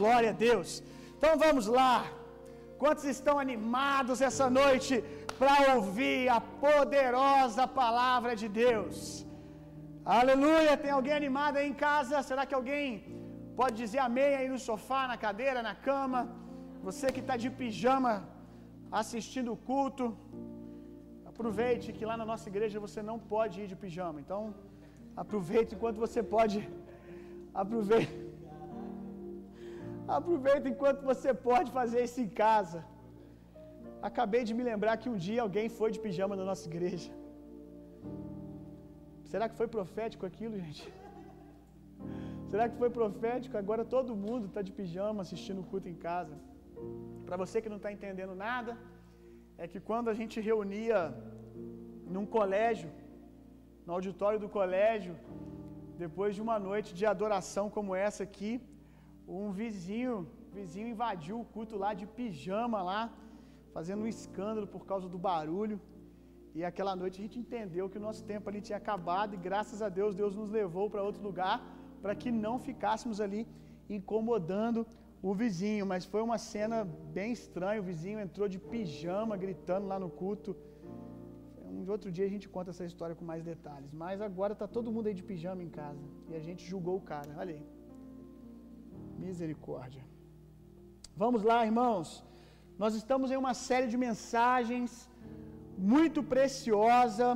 Glória a Deus. Então vamos lá. Quantos estão animados essa noite para ouvir a poderosa palavra de Deus? Aleluia. Tem alguém animado aí em casa? Será que alguém pode dizer amém aí no sofá, na cadeira, na cama? Você que está de pijama assistindo o culto, aproveite que lá na nossa igreja você não pode ir de pijama. Então aproveite enquanto você pode. Aproveita enquanto você pode fazer isso em casa. Acabei de me lembrar que um dia alguém foi de pijama na nossa igreja. Será que foi profético aquilo, gente? Será que foi profético? Agora todo mundo está de pijama assistindo o culto em casa. Para você que não está entendendo nada, é que quando a gente reunia num colégio, no auditório do colégio, depois de uma noite de adoração como essa aqui, um vizinho invadiu o culto lá de pijama lá, fazendo um escândalo por causa do barulho. E aquela noite a gente entendeu que o nosso tempo ali tinha acabado e graças a Deus, Deus nos levou para outro lugar para que não ficássemos ali incomodando o vizinho. Mas foi uma cena bem estranha, o vizinho entrou de pijama gritando lá no culto. Um outro dia a gente conta essa história com mais detalhes, mas agora está todo mundo aí de pijama em casa e a gente julgou o cara. Olha aí. Misericórdia. Vamos lá, irmãos. Nós estamos em uma série de mensagens muito preciosa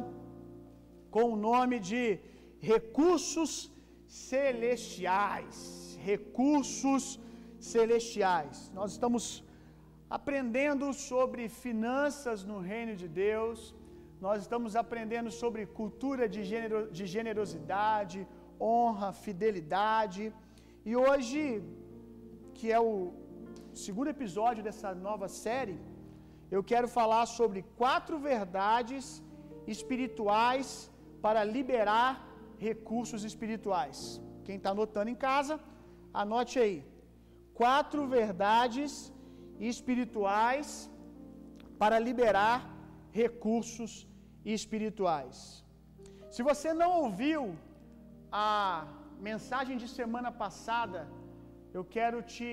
com o nome de Recursos Celestiais. Recursos Celestiais. Nós estamos aprendendo sobre finanças no reino de Deus. Nós estamos aprendendo sobre cultura de generosidade, honra, fidelidade. E hoje, que é o segundo episódio dessa nova série, eu quero falar sobre 4 verdades espirituais para liberar recursos espirituais. Quem está anotando em casa, anote aí. 4 verdades espirituais para liberar recursos espirituais. Se você não ouviu a mensagem de semana passada, eu quero te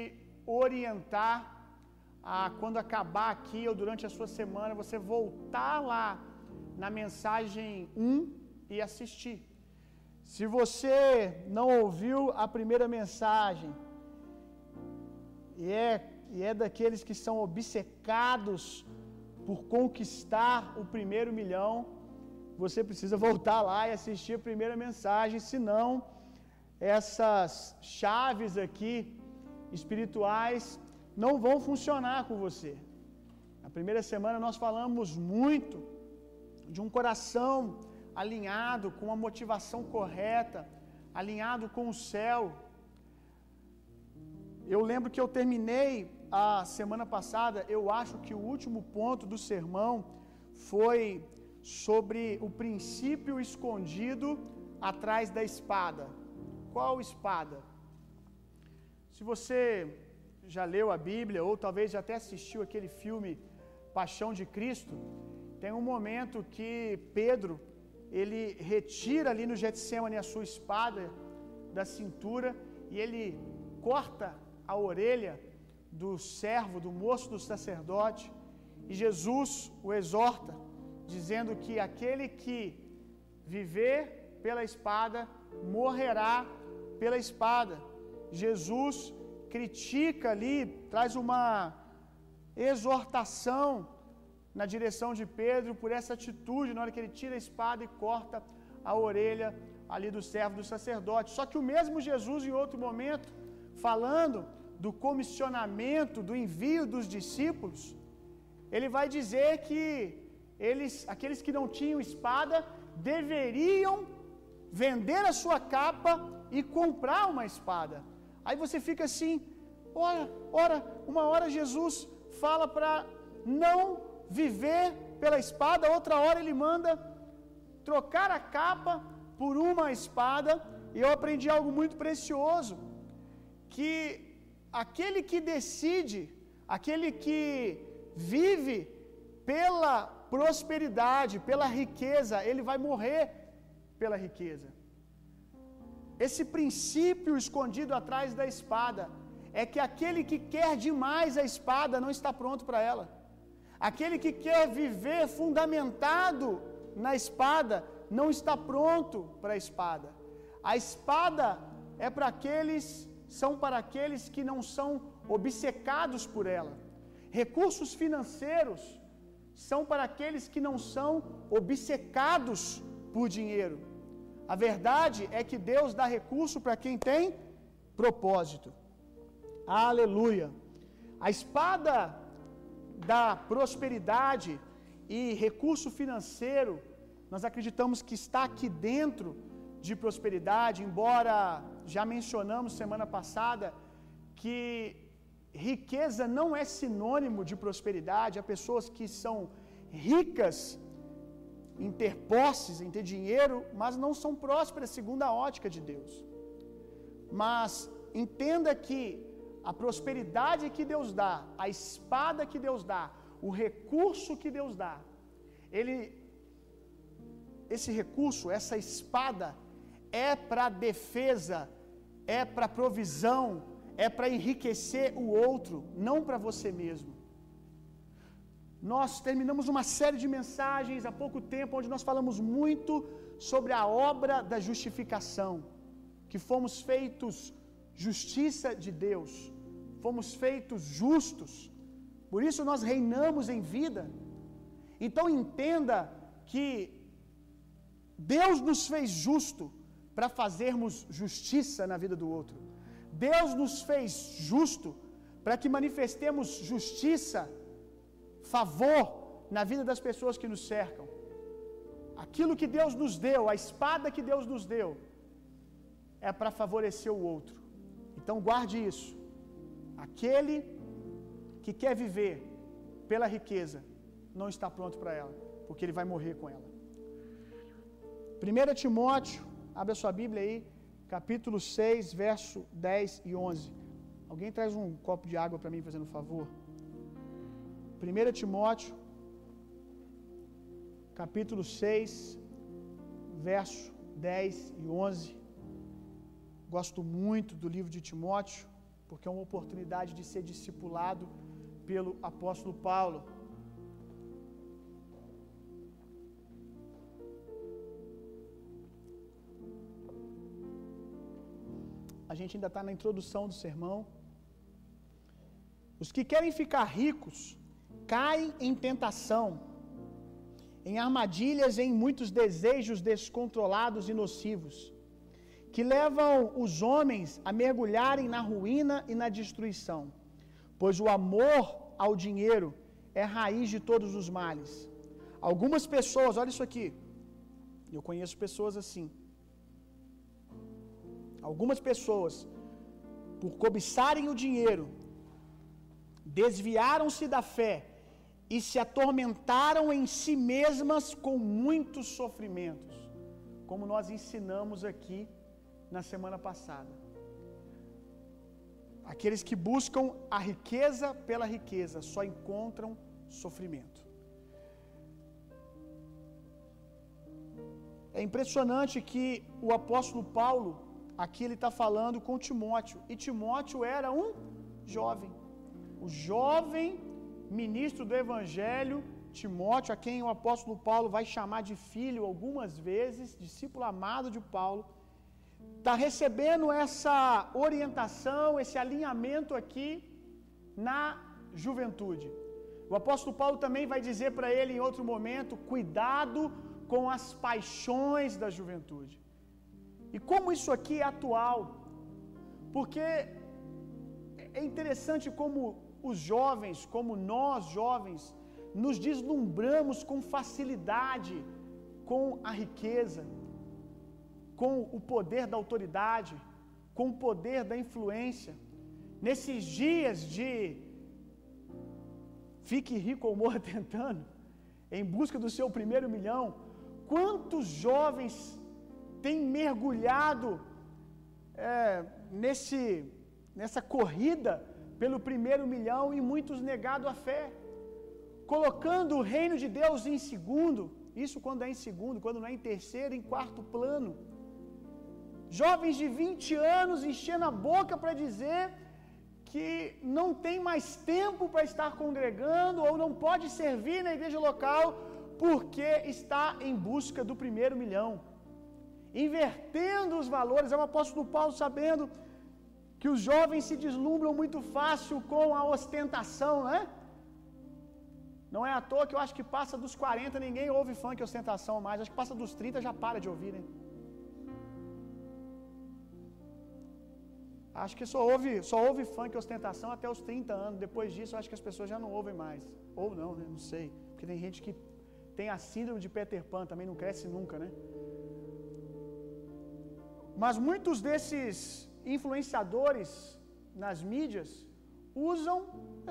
orientar a, quando acabar aqui ou durante a sua semana, você voltar lá na mensagem 1 e assistir. Se você não ouviu a primeira mensagem e é daqueles que são obcecados por conquistar o primeiro milhão, você precisa voltar lá e assistir a primeira mensagem, senão essas chaves aqui espirituais não vão funcionar com você. Na primeira semana nós falamos muito de um coração alinhado com uma motivação correta, alinhado com o céu. Eu lembro que eu terminei a semana passada, eu acho que o último ponto do sermão foi sobre o princípio escondido atrás da espada. Qual espada? Se você já leu a Bíblia ou talvez já até assistiu aquele filme Paixão de Cristo, tem um momento que Pedro, ele retira ali no Getsêmani a sua espada da cintura e ele corta a orelha do servo, do moço do sacerdote, e Jesus o exorta dizendo que aquele que viver pela espada morrerá pela espada. Jesus critica ali, traz uma exortação na direção de Pedro por essa atitude na hora que ele tira a espada e corta a orelha ali do servo do sacerdote. Só que o mesmo Jesus em outro momento, falando do comissionamento, do envio dos discípulos, ele vai dizer que aqueles que não tinham espada deveriam vender a sua capa e comprar uma espada. Aí você fica assim, uma hora Jesus fala para não viver pela espada, outra hora ele manda trocar a capa por uma espada. E eu aprendi algo muito precioso, que aquele que decide, aquele que vive pela prosperidade, pela riqueza, ele vai morrer pela riqueza. Esse princípio escondido atrás da espada é que aquele que quer demais a espada não está pronto para ela. Aquele que quer viver fundamentado na espada não está pronto para a espada. A espada é para aqueles, são para aqueles que não são obcecados por ela. Recursos financeiros são para aqueles que não são obcecados por dinheiro. A verdade é que Deus dá recurso para quem tem propósito. Aleluia! A espada da prosperidade e recurso financeiro, nós acreditamos que está aqui dentro de prosperidade, embora já mencionamos semana passada que riqueza não é sinônimo de prosperidade. Há pessoas que são ricas em ter posses, em ter dinheiro, mas não são prósperas segundo a ótica de Deus. Mas entenda que a prosperidade que Deus dá, a espada que Deus dá, o recurso que Deus dá, esse recurso, essa espada é para defesa, é para provisão, é para enriquecer o outro, não para você mesmo. Nós terminamos uma série de mensagens há pouco tempo, onde nós falamos muito sobre a obra da justificação, que fomos feitos justiça de Deus, fomos feitos justos, por isso nós reinamos em vida. Então entenda que Deus nos fez justo para fazermos justiça na vida do outro. Deus nos fez justo para que manifestemos justiça, favor na vida das pessoas que nos cercam. Aquilo que Deus nos deu, a espada que Deus nos deu, é para favorecer o outro. Então guarde isso. Aquele que quer viver pela riqueza não está pronto para ela, porque ele vai morrer com ela. 1 Timóteo, abre a sua Bíblia aí, capítulo 6, verso 10 e 11. Alguém traz um copo de água para mim, fazendo um favor? 1 Timóteo, capítulo 6, verso 10 e 11. Gosto muito do livro de Timóteo, porque é uma oportunidade de ser discipulado pelo apóstolo Paulo. A gente ainda está na introdução do sermão. Os que querem ficar ricos caem em tentação, em armadilhas, em muitos desejos descontrolados e nocivos, que levam os homens a mergulharem na ruína e na destruição, pois o amor ao dinheiro é raiz de todos os males. Algumas pessoas, olha isso aqui, eu conheço pessoas assim. Algumas pessoas, por cobiçarem o dinheiro, desviaram-se da fé e se atormentaram em si mesmas com muitos sofrimentos, como nós ensinamos aqui na semana passada. Aqueles que buscam a riqueza pela riqueza só encontram sofrimento. É impressionante que o apóstolo Paulo aqui ele está falando com Timóteo, e Timóteo era um jovem, o jovem ministro do evangelho Timóteo, a quem o apóstolo Paulo vai chamar de filho algumas vezes, discípulo amado de Paulo, está recebendo essa orientação, esse alinhamento aqui na juventude. O apóstolo Paulo também vai dizer para ele em outro momento: cuidado com as paixões da juventude. E como isso aqui é atual, porque é interessante como os jovens, como nós jovens, nos deslumbramos com facilidade com a riqueza, com o poder da autoridade, com o poder da influência. Nesses dias de fique rico ou morra tentando, em busca do seu primeiro milhão, quantos jovens tem mergulhado nessa corrida pelo primeiro milhão, e muitos negado a fé, colocando o reino de Deus em segundo, isso quando é em segundo, quando não é em terceiro, em quarto plano. Jovens de 20 anos enchendo a boca para dizer que não tem mais tempo para estar congregando ou não pode servir na igreja local porque está em busca do primeiro milhão. Invertendo os valores, é o apóstolo Paulo sabendo que os jovens se deslumbram muito fácil com a ostentação, né? Não é à toa que eu acho que passa dos 40 ninguém ouve funk e ostentação mais, acho que passa dos 30 já para de ouvir, né? Acho que só ouve funk e ostentação até os 30 anos. Depois disso, eu acho que as pessoas já não ouvem mais. Ou não, né? Não sei. Porque tem gente que tem a síndrome de Peter Pan, também não cresce nunca, né? Mas muitos desses influenciadores nas mídias usam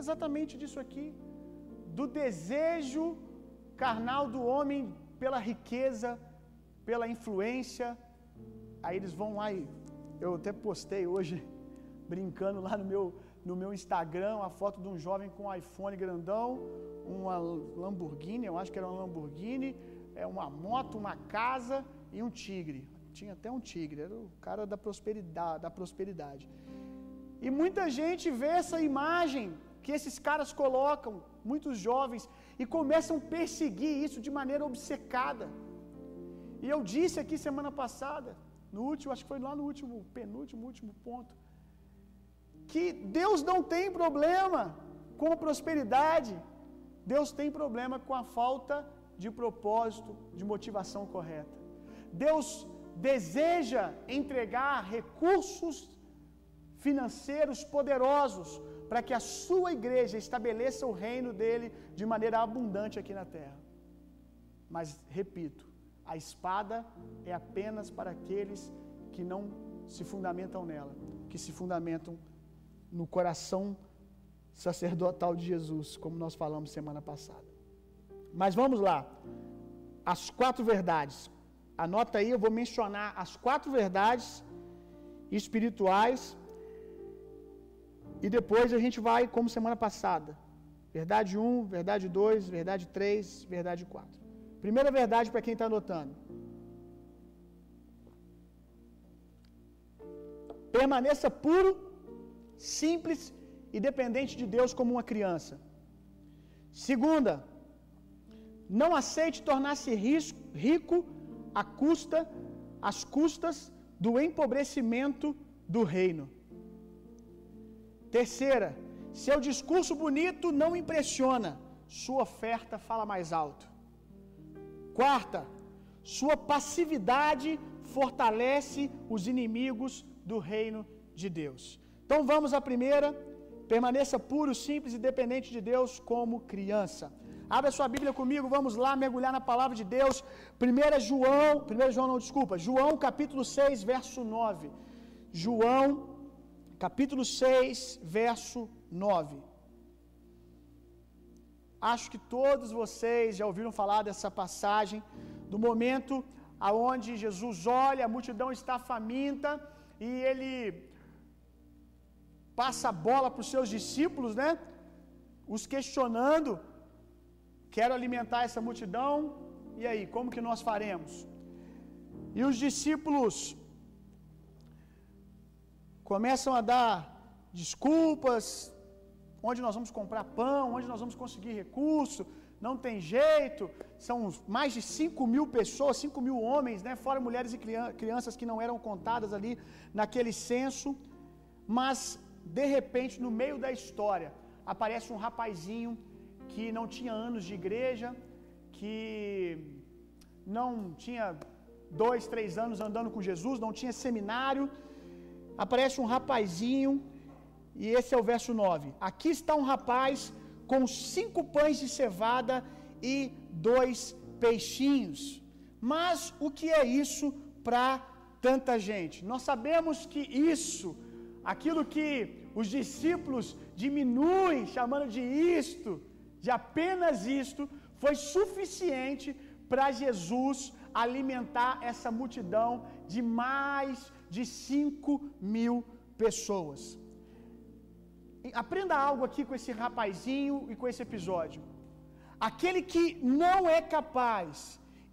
exatamente disso aqui, do desejo carnal do homem pela riqueza, pela influência. Aí eles vão lá e... Eu até postei hoje, brincando lá no meu Instagram, a foto de um jovem com um iPhone grandão, uma Lamborghini, eu acho que era uma Lamborghini, uma moto, uma casa e um tigre. Tinha até um tigre, era o cara da prosperidade. E muita gente vê essa imagem que esses caras colocam, muitos jovens, e começam a perseguir isso de maneira obcecada. E eu disse aqui semana passada, no último, acho que foi lá no último, penúltimo ponto, que Deus não tem problema com a prosperidade, Deus tem problema com a falta de propósito, de motivação correta. Deus deseja entregar recursos financeiros poderosos para que a sua igreja estabeleça o reino dele de maneira abundante aqui na terra. Mas, repito, a espada é apenas para aqueles que não se fundamentam nela, que se fundamentam no coração sacerdotal de Jesus, como nós falamos semana passada. Mas vamos lá. As quatro verdades. Anota aí, eu vou mencionar as quatro verdades espirituais e depois a gente vai como semana passada. Verdade 1, verdade 2, verdade 3, verdade 4. Primeira verdade para quem está anotando. Permaneça puro, simples e dependente de Deus como uma criança. Segunda, não aceite tornar-se rico às custas do empobrecimento do reino. Terceira, seu discurso bonito não impressiona, sua oferta fala mais alto. Quarta, sua passividade fortalece os inimigos do reino de Deus. Então vamos à primeira, permaneça puro, simples e dependente de Deus como criança. Abra sua Bíblia comigo, vamos lá mergulhar na palavra de Deus. 1 João, capítulo 6, verso 9. João, capítulo 6, verso 9. Acho que todos vocês já ouviram falar dessa passagem, do momento aonde Jesus olha, a multidão está faminta e ele passa a bola para os seus discípulos, né? Os questionando, quero alimentar essa multidão, e aí, como que nós faremos? E os discípulos começam a dar desculpas, onde nós vamos comprar pão, onde nós vamos conseguir recurso, não tem jeito, são mais de 5.000 pessoas, 5.000 homens, né? Fora mulheres e crianças que não eram contadas ali naquele censo, mas de repente no meio da história, aparece um rapazinho que não tinha anos de igreja, que não tinha 2, 3 anos andando com Jesus, não tinha seminário, aparece um rapazinho. E esse é o verso 9. Aqui está um rapaz com 5 pães de cevada e 2 peixinhos. Mas o que é isso para tanta gente? Nós sabemos que isso, aquilo que os discípulos diminuem chamando de isto, de apenas isto, foi suficiente para Jesus alimentar essa multidão de mais de 5.000 pessoas. Aprenda algo aqui com esse rapazinho e com esse episódio. Aquele que não é capaz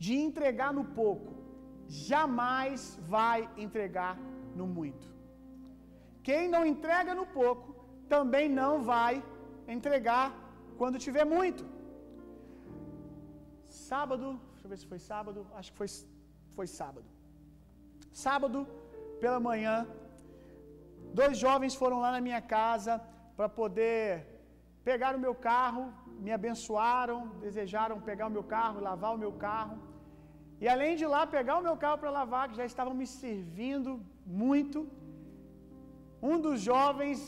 de entregar no pouco, jamais vai entregar no muito. Quem não entrega no pouco, também não vai entregar quando tiver muito. Sábado, deixa eu ver se foi sábado, acho que foi sábado. Sábado, pela manhã, dois jovens foram lá na minha casa para poder pegar o meu carro, me abençoaram, desejaram pegar o meu carro, lavar o meu carro. E além de lá pegar o meu carro para lavar, que já estavam me servindo muito, um dos jovens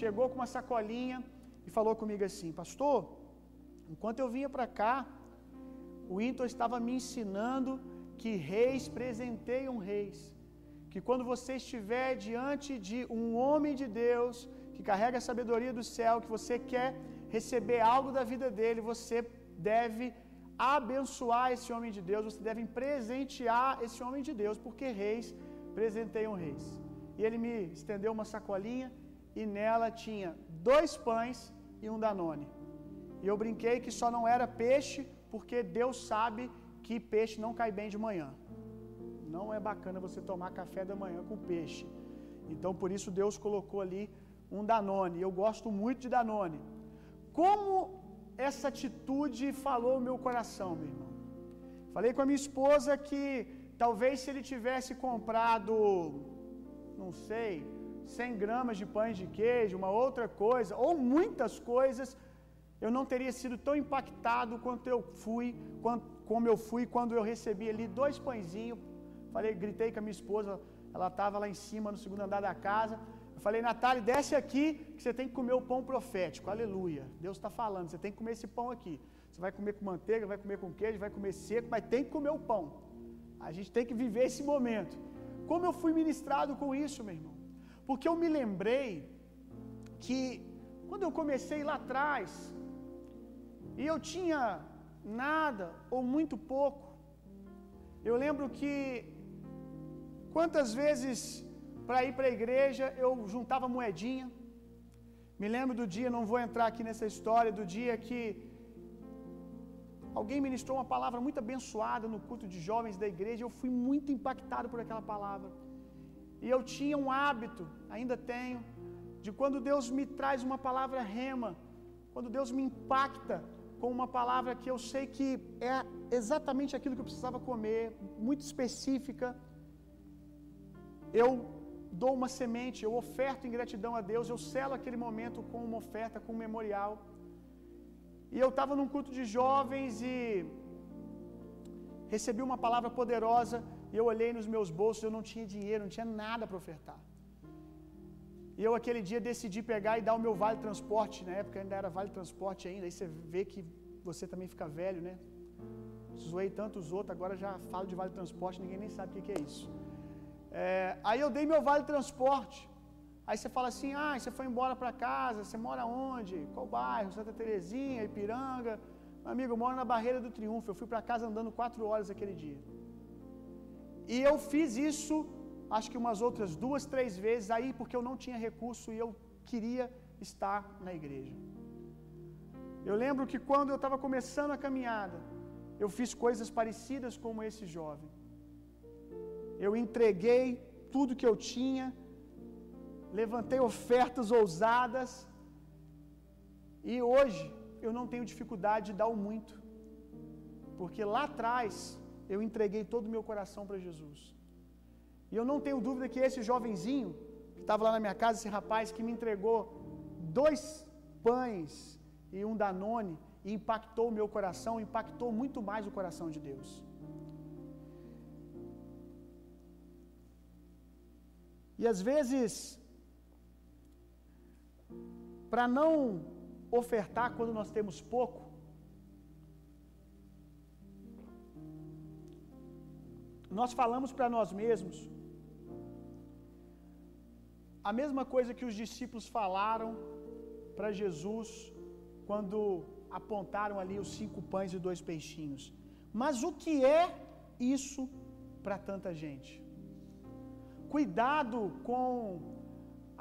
chegou com uma sacolinha e falou comigo assim: pastor, enquanto eu vinha para cá, o Hinton estava me ensinando que reis presenteiam reis, que quando você estiver diante de um homem de Deus que carrega a sabedoria do céu, que você quer receber algo da vida dele, você deve abençoar esse homem de Deus, você deve presentear esse homem de Deus, porque reis presenteiam reis. E ele me estendeu uma sacolinha e nela tinha 2 pães e 1 danone. E eu brinquei que só não era peixe, porque Deus sabe que peixe não cai bem de manhã. Não é bacana você tomar café da manhã com peixe. Então por isso Deus colocou ali um danone. Eu gosto muito de danone. Como essa atitude falou o meu coração, meu irmão. Falei com a minha esposa que talvez se ele tivesse comprado, não sei, 100 gramas de pães de queijo, uma outra coisa, ou muitas coisas, eu não teria sido tão impactado quanto eu fui, como eu fui quando eu recebi ali 2 pãezinhos. Falei, gritei com a minha esposa, ela estava lá em cima no 2º andar da casa. Eu falei, Natália, desce aqui que você tem que comer o pão profético. Aleluia. Deus está falando, você tem que comer esse pão aqui. Você vai comer com manteiga, vai comer com queijo, vai comer seco, mas tem que comer o pão. A gente tem que viver esse momento. Como eu fui ministrado com isso, meu irmão? Porque eu me lembrei que quando eu comecei lá atrás, e eu tinha nada ou muito pouco, eu lembro que quantas vezes para ir para a igreja eu juntava moedinha. Me lembro do dia, não vou entrar aqui nessa história, do dia que alguém ministrou uma palavra muito abençoada no culto de jovens da igreja. Eu fui muito impactado por aquela palavra. E eu tinha um hábito, ainda tenho, de quando Deus me traz uma palavra rema, quando Deus me impacta com uma palavra que eu sei que é exatamente aquilo que eu precisava comer, muito específica, eu dou uma semente, eu oferto em gratidão a Deus, eu selo aquele momento com uma oferta, com um memorial. E eu estava num culto de jovens e recebi uma palavra poderosa, e eu olhei nos meus bolsos, eu não tinha dinheiro, não tinha nada para ofertar. E eu aquele dia decidi pegar e dar o meu vale transporte, na época ainda era vale transporte ainda, aí você vê que você também fica velho, né? Zoei tantos outros, agora já falo de vale transporte, ninguém nem sabe o que é isso. Aí eu dei meu vale transporte. Aí você fala assim, ah, você foi embora para casa, você mora onde? Qual bairro? Santa Terezinha, Ipiranga? Meu amigo, eu moro na Barreira do Triunfo. Eu fui para casa andando 4 horas aquele dia. E eu fiz isso, acho que umas outras 2, 3 vezes, aí porque eu não tinha recurso e eu queria estar na igreja. Eu lembro que quando eu estava começando a caminhada, eu fiz coisas parecidas como esse jovem. Eu entreguei tudo que eu tinha, levantei ofertas ousadas, e hoje eu não tenho dificuldade de dar o muito, porque lá atrás eu entreguei todo o meu coração para Jesus. E eu não tenho dúvida que esse jovenzinho que estava lá na minha casa, esse rapaz que me entregou 2 pães e 1 danone, e impactou o meu coração, impactou muito mais o coração de Deus. E às vezes, para não ofertar quando nós temos pouco, nós falamos para nós mesmos a mesma coisa que os discípulos falaram para Jesus quando apontaram ali os 5 pães e 2 peixinhos. Mas o que é isso para tanta gente? Cuidado com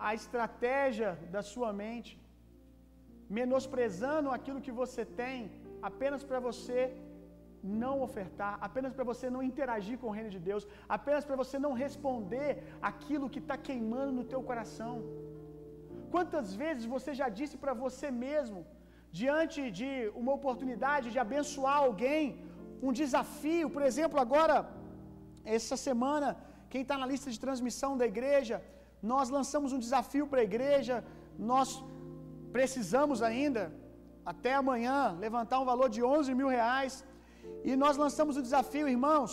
a estratégia da sua mente, menosprezando aquilo que você tem apenas para você não ofertar, apenas para você não interagir com o reino de Deus, apenas para você não responder aquilo que está queimando no teu coração. Quantas vezes você já disse para você mesmo, diante de uma oportunidade de abençoar alguém, um desafio, por exemplo, agora, essa semana, quem está na lista de transmissão da igreja, nós lançamos um desafio para a igreja, nós precisamos ainda, até amanhã, levantar um valor de R$11.000, e nós lançamos um desafio, irmãos,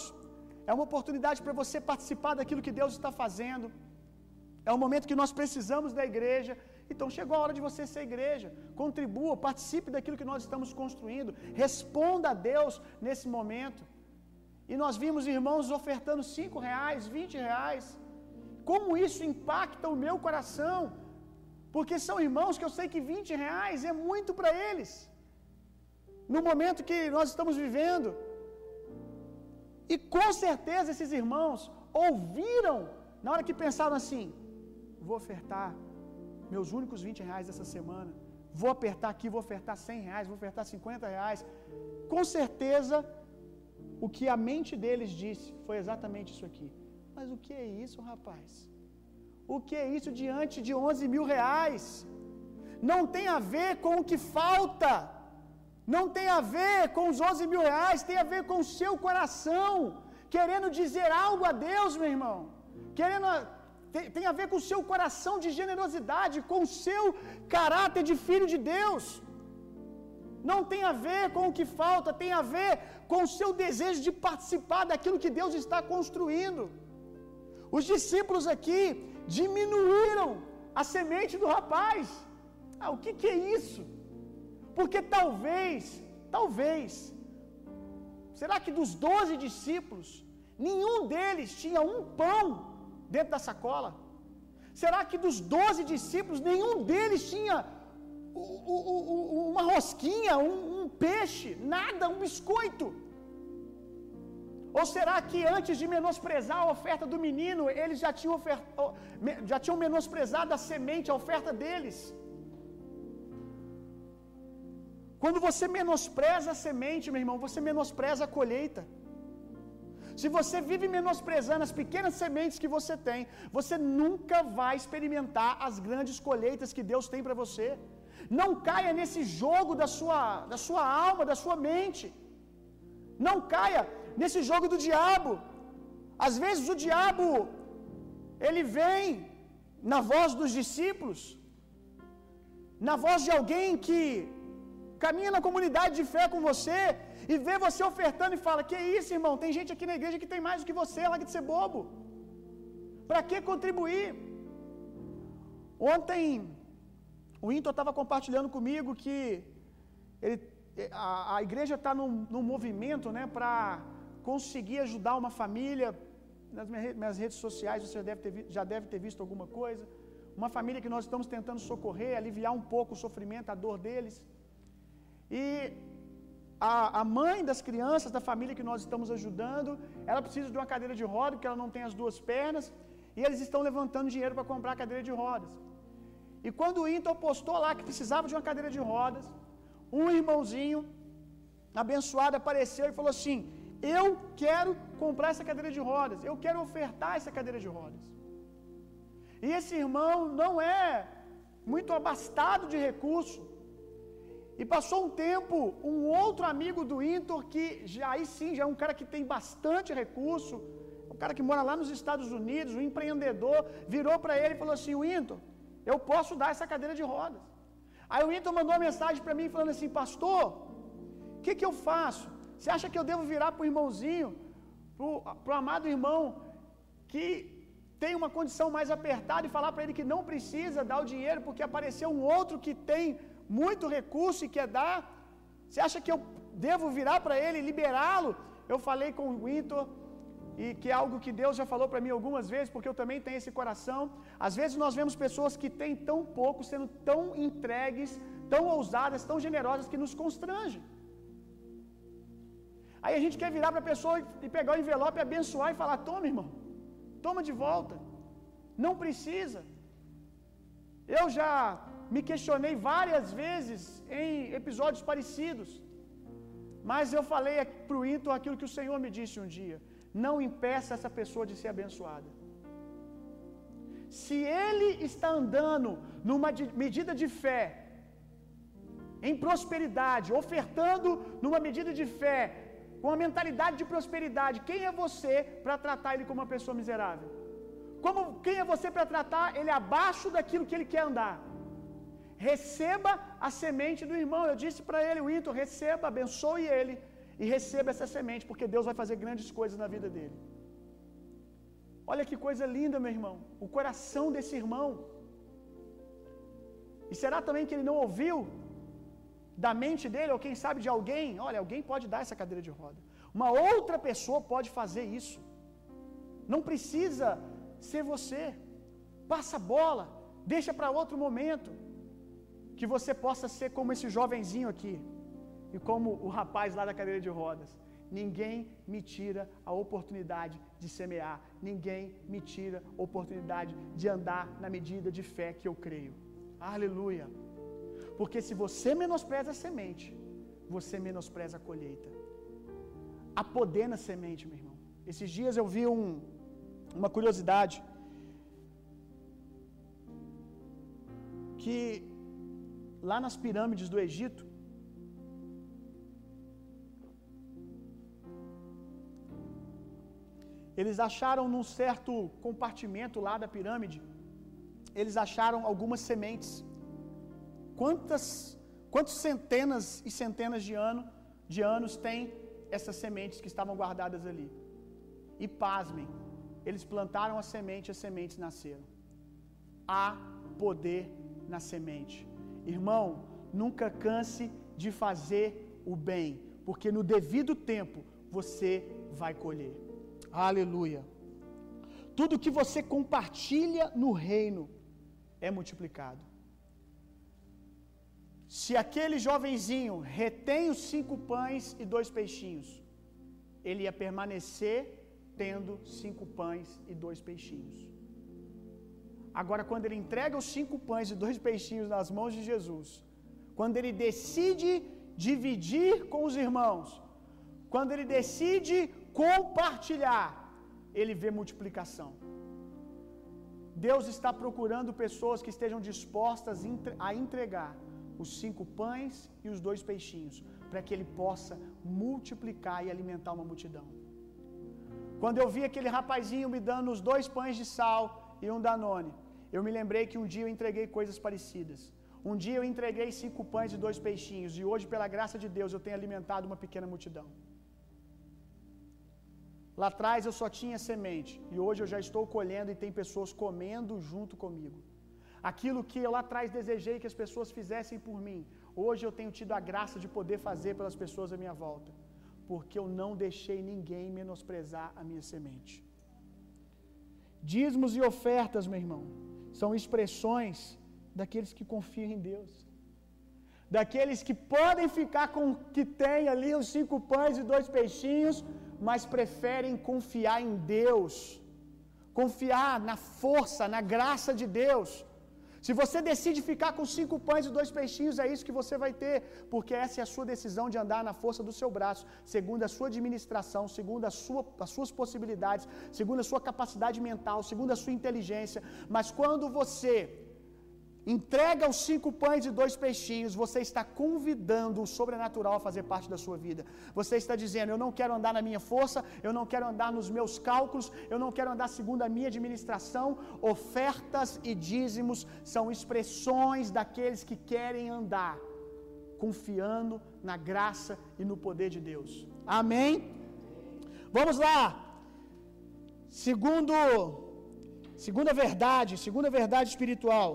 é uma oportunidade para você participar daquilo que Deus está fazendo, é um momento que nós precisamos da igreja, então chegou a hora de você ser igreja, contribua, participe daquilo que nós estamos construindo, responda a Deus nesse momento. E nós vimos irmãos ofertando R$5, R$20, como isso impacta o meu coração, porque são irmãos que eu sei que R$20 é muito para eles, no momento que nós estamos vivendo, e com certeza esses irmãos ouviram, na hora que pensaram assim, vou ofertar meus únicos R$20 essa semana, vou apertar aqui, vou ofertar R$100, vou ofertar R$50, com certeza o que a mente deles disse foi exatamente isso aqui, mas o que é isso, rapaz? O que é isso diante de R$11.000? Não tem a ver com o que falta, não tem a ver com os R$11.000, tem a ver com o seu coração, querendo dizer algo a Deus, meu irmão, querendo... Tem a ver com o seu coração de generosidade, com o seu caráter de filho de Deus. Não tem a ver com o que falta, tem a ver com o seu desejo de participar daquilo que Deus está construindo. Os discípulos aqui diminuíram a semente do rapaz. Ah, o que é isso? Porque talvez, será que dos 12 discípulos, nenhum deles tinha um pão dentro da sacola? Será que dos 12 discípulos, nenhum deles tinha uma rosquinha, um peixe, nada, um biscoito? Ou será que antes de menosprezar a oferta do menino, eles já tinham menosprezado a semente, a oferta deles? Quando você menospreza a semente, meu irmão, você menospreza a colheita. Se você vive menosprezando as pequenas sementes que você tem, você nunca vai experimentar as grandes colheitas que Deus tem para você. Não caia nesse jogo da sua alma, da sua mente. Não caia nesse jogo do diabo. Às vezes o diabo, ele vem na voz dos discípulos, na voz de alguém que caminha na comunidade de fé com você, e vê você ofertando e fala, que isso, irmão, tem gente aqui na igreja que tem mais do que você, larga de ser bobo. Para que contribuir? Ontem, o Hinton estava compartilhando comigo que a igreja está num movimento, né, para conseguir ajudar uma família. Nas minhas redes sociais você já deve ter visto alguma coisa. Uma família que nós estamos tentando socorrer, aliviar um pouco o sofrimento, a dor deles. E a mãe das crianças da família que nós estamos ajudando, ela precisa de uma cadeira de rodas, porque ela não tem as duas pernas, e eles estão levantando dinheiro para comprar a cadeira de rodas. E quando o Hinton postou lá que precisava de uma cadeira de rodas, um irmãozinho abençoado apareceu e falou assim, eu quero comprar essa cadeira de rodas, eu quero ofertar essa cadeira de rodas. E esse irmão não é muito abastado de recurso. E passou um tempo, um outro amigo do Hinton, que já é um cara que tem bastante recurso, um cara que mora lá nos Estados Unidos, um empreendedor, virou para ele e falou assim, Hinton, eu posso dar essa cadeira de rodas. Aí o Hinton mandou uma mensagem para mim falando assim, pastor, o que eu faço? Você acha que eu devo virar para o irmãozinho, para o amado irmão, que tem uma condição mais apertada e falar para ele que não precisa dar o dinheiro, porque apareceu um outro que tem muito recurso e quer dar? Você acha que eu devo virar para ele e liberá-lo? Eu falei com o Hinton, e que é algo que Deus já falou para mim algumas vezes, porque eu também tenho esse coração. Às vezes nós vemos pessoas que têm tão pouco, sendo tão entregues, tão ousadas, tão generosas, que nos constrange. Aí a gente quer virar para a pessoa e pegar o envelope, abençoar e falar, toma, irmão, toma de volta, não precisa. Eu já me questionei várias vezes em episódios parecidos, mas eu falei para o Hinton aquilo que o Senhor me disse um dia, não impeça essa pessoa de ser abençoada. Se ele está andando numa medida de fé, em prosperidade, ofertando numa medida de fé, com a mentalidade de prosperidade, quem é você para tratar ele como uma pessoa miserável? Quem é você para tratar ele abaixo daquilo que ele quer andar? Receba a semente do irmão. Eu disse para ele, o Hinton, receba, abençoe ele e receba essa semente, porque Deus vai fazer grandes coisas na vida dele. Olha que coisa linda, meu irmão, o coração desse irmão. E será também que ele não ouviu da mente dele, ou quem sabe de alguém? Olha, alguém pode dar essa cadeira de roda. Uma outra pessoa pode fazer isso. Não precisa ser você. Passa a bola, deixa para outro momento, que você possa ser como esse jovenzinho aqui e como o rapaz lá da cadeira de rodas. Ninguém me tira a oportunidade de semear. Ninguém me tira a oportunidade de andar na medida de fé que eu creio. Aleluia! Porque se você menospreza a semente, você menospreza a colheita. Há poder na semente, meu irmão. Esses dias eu vi uma curiosidade, que lá nas pirâmides do Egito, eles acharam num certo compartimento lá da pirâmide, eles acharam algumas sementes. Quantos centenas e centenas de anos tem essas sementes que estavam guardadas ali? E pasmem, eles plantaram a semente e as sementes nasceram. Há poder na semente. Irmão, nunca canse de fazer o bem, porque no devido tempo você vai colher. Aleluia! Tudo que você compartilha no reino é multiplicado. Se aquele jovenzinho retém os 5 pães e 2 peixinhos, ele ia permanecer tendo 5 pães e 2 peixinhos. Agora, quando ele entrega os 5 pães e 2 peixinhos nas mãos de Jesus, quando ele decide dividir com os irmãos, quando ele decide compartilhar, ele vê multiplicação. Deus está procurando pessoas que estejam dispostas a entregar os 5 pães e os 2 peixinhos, para que ele possa multiplicar e alimentar uma multidão. Quando eu vi aquele rapazinho me dando os 2 pães de sal e 1 danone, eu me lembrei que um dia eu entreguei coisas parecidas. Um dia eu entreguei 5 pães e 2 peixinhos, e hoje, pela graça de Deus, eu tenho alimentado uma pequena multidão. Lá atrás eu só tinha semente, e hoje eu já estou colhendo e tem pessoas comendo junto comigo. Aquilo que eu lá atrás desejei que as pessoas fizessem por mim, hoje eu tenho tido a graça de poder fazer pelas pessoas à minha volta, porque eu não deixei ninguém menosprezar a minha semente. Dízimos e ofertas, meu irmão, são expressões daqueles que confiam em Deus, daqueles que podem ficar com o que tem ali, os 5 pães e 2 peixinhos, mas preferem confiar em Deus, confiar na força, na graça de Deus. Se você decide ficar com 5 pães e 2 peixinhos, é isso que você vai ter, porque essa é a sua decisão de andar na força do seu braço, segundo a sua administração, segundo as suas possibilidades, segundo a sua capacidade mental, segundo a sua inteligência. Mas quando você entrega os 5 pães e 2 peixinhos, você está convidando o sobrenatural a fazer parte da sua vida. Você está dizendo: eu não quero andar na minha força, eu não quero andar nos meus cálculos, eu não quero andar segundo a minha administração. Ofertas e dízimos são expressões daqueles que querem andar confiando na graça e no poder de Deus. Amém? Vamos lá. Segunda verdade espiritual.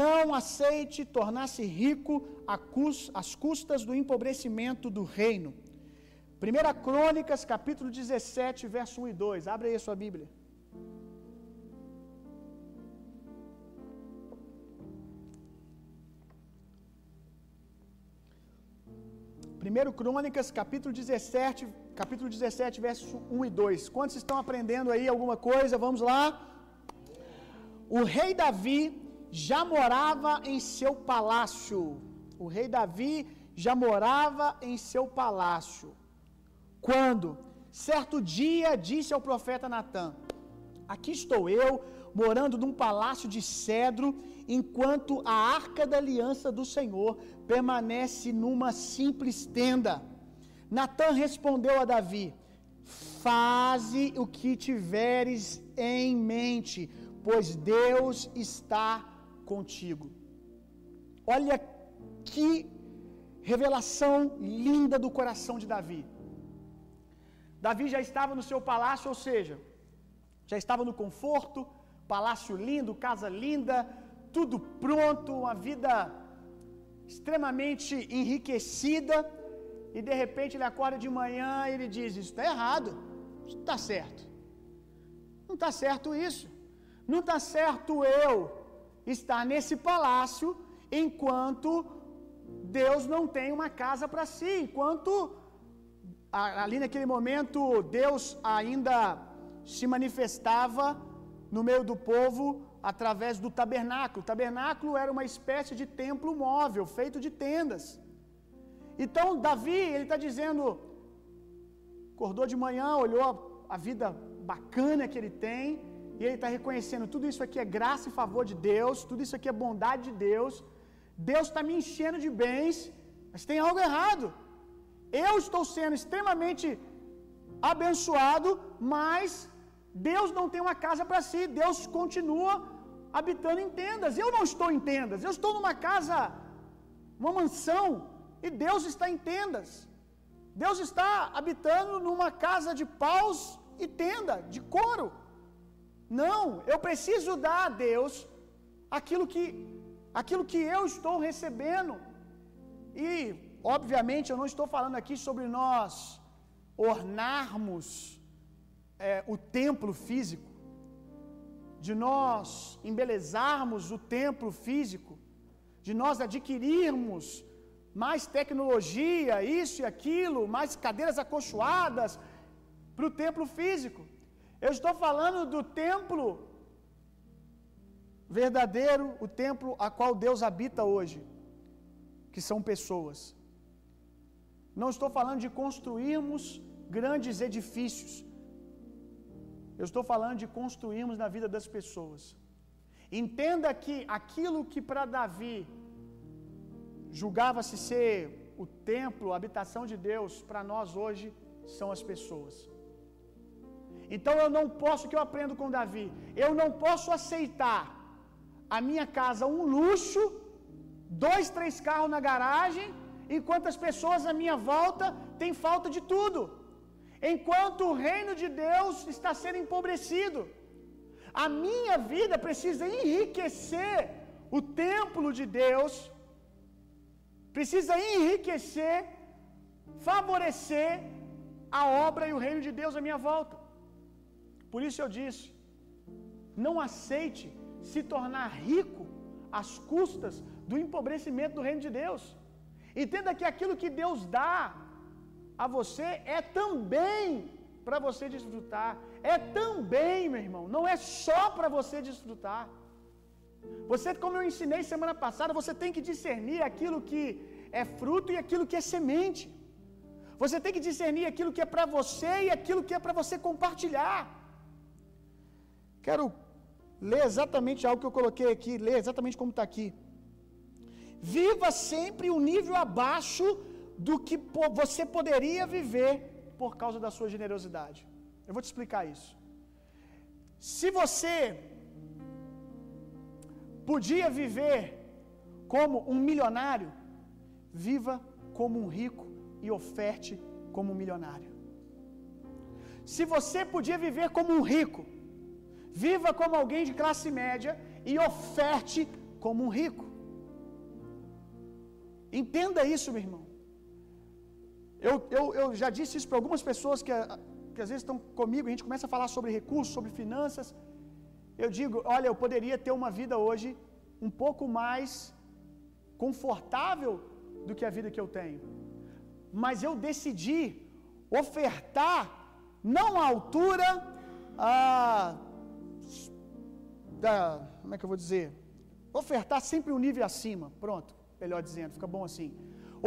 Não aceite tornar-se rico às custas do empobrecimento do reino. 1 Crônicas, capítulo 17, verso 1 e 2. Abre aí a sua Bíblia. 1 Crônicas, capítulo 17, verso 1 e 2. Quantos estão aprendendo aí alguma coisa? Vamos lá. O rei Davi já morava em seu palácio. O rei Davi já morava em seu palácio, quando certo dia disse ao profeta Natã: Aqui estou eu, morando num palácio de cedro, enquanto a arca da aliança do Senhor permanece numa simples tenda. Natã respondeu a Davi: faze o que tiveres em mente, pois Deus está contigo. Olha que revelação linda do coração de Davi. Davi já estava no seu palácio, ou seja, já estava no conforto, palácio lindo, casa linda, tudo pronto, uma vida extremamente enriquecida, e de repente ele acorda de manhã e ele diz: isso está errado, isso não está certo, não está certo isso, não está certo eu estar nesse palácio enquanto Deus não tem uma casa para si, enquanto ali naquele momento Deus ainda se manifestava no meio do povo através do tabernáculo. O tabernáculo era uma espécie de templo móvel, feito de tendas. Então Davi, ele está dizendo, acordou de manhã, olhou a vida bacana que ele tem, e ele está reconhecendo: tudo isso aqui é graça e favor de Deus, tudo isso aqui é bondade de Deus, Deus está me enchendo de bens, mas tem algo errado. Eu estou sendo extremamente abençoado, mas Deus não tem uma casa para si, Deus continua habitando em tendas. Eu não estou em tendas, eu estou numa casa, uma mansão, e Deus está em tendas. Deus está habitando numa casa de paus e tenda, de couro. Não, eu preciso dar a Deus aquilo que eu estou recebendo. E obviamente eu não estou falando aqui sobre nós ornarmos o templo físico, de nós embelezarmos o templo físico, de nós adquirirmos mais tecnologia, isso e aquilo, mais cadeiras acolchoadas para o templo físico. Eu estou falando do templo verdadeiro, o templo a qual Deus habita hoje, que são pessoas. Não estou falando de construirmos grandes edifícios. Eu estou falando de construirmos na vida das pessoas. Entenda que aquilo que para Davi julgava-se ser o templo, a habitação de Deus, para nós hoje são as pessoas. Então eu não posso, o que eu aprendo com Davi, eu não posso aceitar a minha casa um luxo, 2, 3 carros na garagem, enquanto as pessoas à minha volta têm falta de tudo, enquanto o reino de Deus está sendo empobrecido. A minha vida precisa enriquecer o templo de Deus, precisa enriquecer, favorecer a obra e o reino de Deus à minha volta. Por isso eu disse: não aceite se tornar rico às custas do empobrecimento do reino de Deus. Entenda que aquilo que Deus dá a você é também para você desfrutar. É também, meu irmão, não é só para você desfrutar. Você, como eu ensinei semana passada, você tem que discernir aquilo que é fruto e aquilo que é semente. Você tem que discernir aquilo que é para você e aquilo que é para você compartilhar. Quero ler exatamente algo que eu coloquei aqui, ler exatamente como está aqui. Viva sempre um nível abaixo do que você poderia viver por causa da sua generosidade. Eu vou te explicar isso. Se você podia viver como um milionário, viva como um rico e oferte como um milionário. Se você podia viver como um rico, viva como alguém de classe média e oferte como um rico. Entenda isso, meu irmão. Eu já disse isso para algumas pessoas que às vezes estão comigo, a gente começa a falar sobre recursos, sobre finanças. Eu digo: olha, eu poderia ter uma vida hoje um pouco mais confortável do que a vida que eu tenho, mas eu decidi ofertar não à altura como é que eu vou dizer? Ofertar sempre um nível acima, pronto. Melhor dizendo, fica bom assim.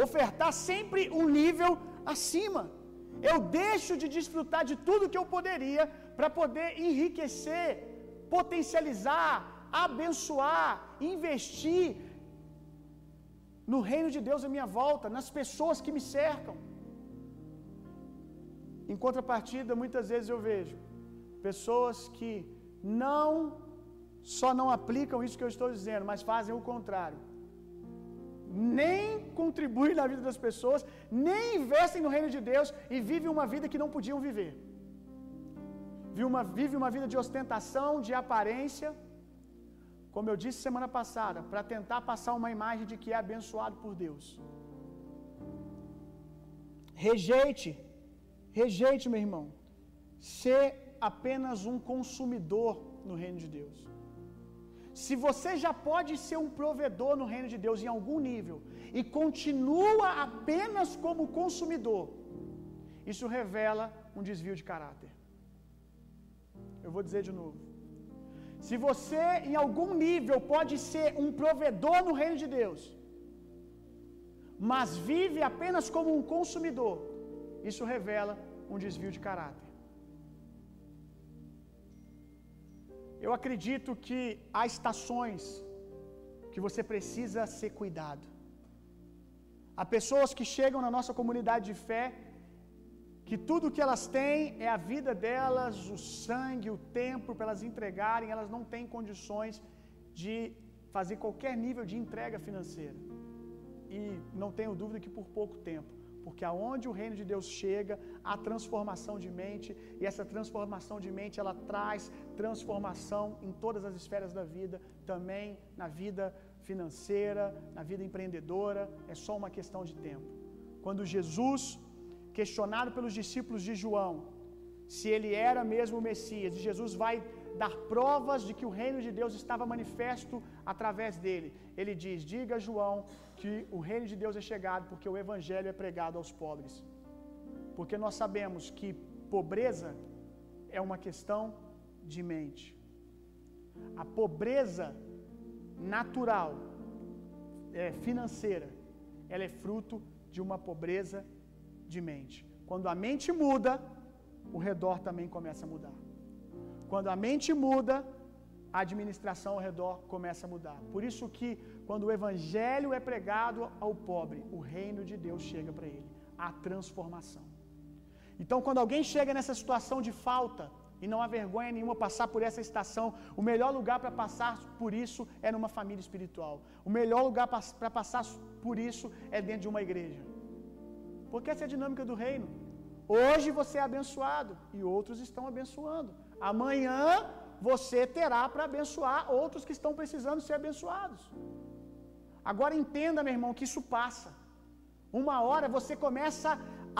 Ofertar sempre um nível acima. Eu deixo de desfrutar de tudo que eu poderia para poder enriquecer, potencializar, abençoar, investir no reino de Deus à minha volta, nas pessoas que me cercam. Em contrapartida, muitas vezes eu vejo pessoas que não só não aplicam isso que eu estou dizendo, mas fazem o contrário. Nem contribuem na vida das pessoas, nem investem no reino de Deus e vivem uma vida que não podiam viver. Vive uma vida de ostentação, de aparência, como eu disse semana passada, para tentar passar uma imagem de que é abençoado por Deus. Rejeite, meu irmão, ser apenas um consumidor no reino de Deus. Se você já pode ser um provedor no reino de Deus em algum nível e continua apenas como consumidor, isso revela um desvio de caráter. Eu vou dizer de novo. Se você em algum nível pode ser um provedor no reino de Deus, mas vive apenas como um consumidor, isso revela um desvio de caráter. Eu acredito que há estações que você precisa ser cuidado. Há pessoas que chegam na nossa comunidade de fé que tudo que elas têm é a vida delas, o sangue, o tempo para elas entregarem, elas não têm condições de fazer qualquer nível de entrega financeira. E não tenho dúvida que por pouco tempo, porque aonde o reino de Deus chega, há transformação de mente, e essa transformação de mente ela traz transformação em todas as esferas da vida, também na vida financeira, na vida empreendedora, é só uma questão de tempo. Quando Jesus, questionado pelos discípulos de João, se ele era mesmo o Messias, e Jesus vai dar provas de que o reino de Deus estava manifesto através dele. Ele diz: diga a João que o reino de Deus é chegado, porque o evangelho é pregado aos pobres. Porque nós sabemos que pobreza é uma questão de mente. A pobreza natural, financeira, ela é fruto de uma pobreza de mente. Quando a mente muda, o redor também começa a mudar. Quando a mente muda, a administração ao redor começa a mudar. Por isso que quando o evangelho é pregado ao pobre, o reino de Deus chega para ele, a transformação. Então, quando alguém chega nessa situação de falta, e não há vergonha nenhuma passar por essa estação, o melhor lugar para passar por isso é numa família espiritual. O melhor lugar para passar por isso é dentro de uma igreja. Porque essa é a dinâmica do reino. Hoje você é abençoado e outros estão abençoando. Amanhã você terá para abençoar outros que estão precisando ser abençoados. Agora entenda, meu irmão, que isso passa. Uma hora você começa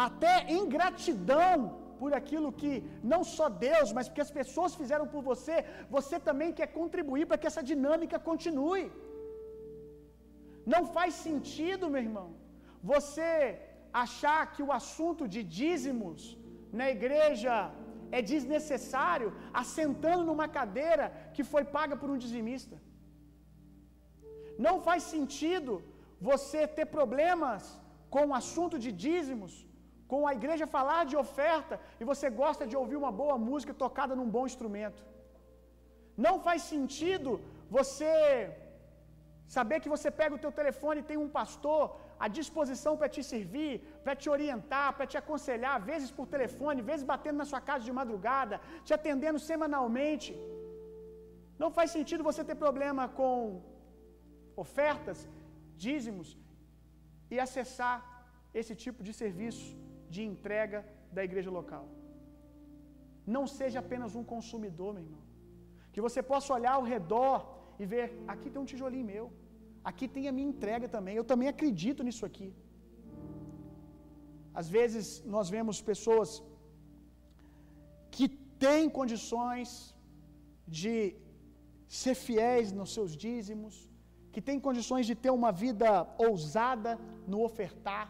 até em gratidão por aquilo que não só Deus, mas porque as pessoas fizeram por você, você também quer contribuir para que essa dinâmica continue. Não faz sentido, meu irmão, você achar que o assunto de dízimos na igreja é desnecessário, assentando numa cadeira que foi paga por um dizimista. Não faz sentido você ter problemas com o assunto de dízimos, com a igreja falar de oferta, e você gosta de ouvir uma boa música tocada num bom instrumento. Não faz sentido você saber que você pega o teu telefone e tem um pastor à disposição para te servir, para te orientar, para te aconselhar, vezes por telefone, vezes batendo na sua casa de madrugada, te atendendo semanalmente. Não faz sentido você ter problema com ofertas, dízimos, e acessar esse tipo de serviço de entrega da igreja local. Não seja apenas um consumidor, meu irmão. Que você possa olhar ao redor e ver: aqui tem um tijolinho meu. Aqui tem a minha entrega também, eu também acredito nisso aqui. Às vezes nós vemos pessoas que têm condições de ser fiéis nos seus dízimos, que têm condições de ter uma vida ousada no ofertar.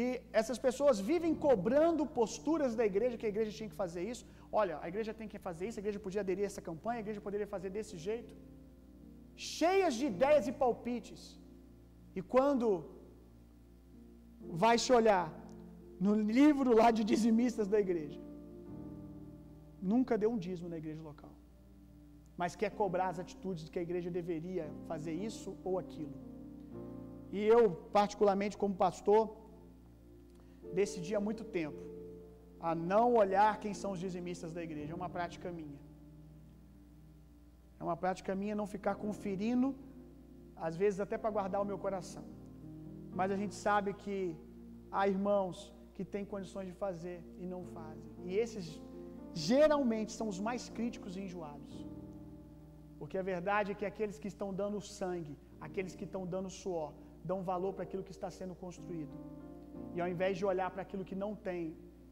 E essas pessoas vivem cobrando posturas da igreja, que a igreja tinha que fazer isso. Olha, a igreja tem que fazer isso, a igreja podia aderir a essa campanha, a igreja poderia fazer desse jeito. Cheias de ideias e palpites. E quando vai se olhar no livro lá de dizimistas da igreja, nunca deu um dízimo na igreja local, mas quer cobrar as atitudes de que a igreja deveria fazer isso ou aquilo. E eu, particularmente como pastor, decidi há muito tempo a não olhar quem são os dizimistas da igreja. É uma prática minha. É uma prática minha não ficar conferindo, às vezes até para guardar o meu coração. Mas a gente sabe que há irmãos que têm condições de fazer e não fazem. E esses geralmente são os mais críticos e enjoados. Porque a verdade é que aqueles que estão dando sangue, aqueles que estão dando suor, dão valor para aquilo que está sendo construído. E ao invés de olhar para aquilo que não tem,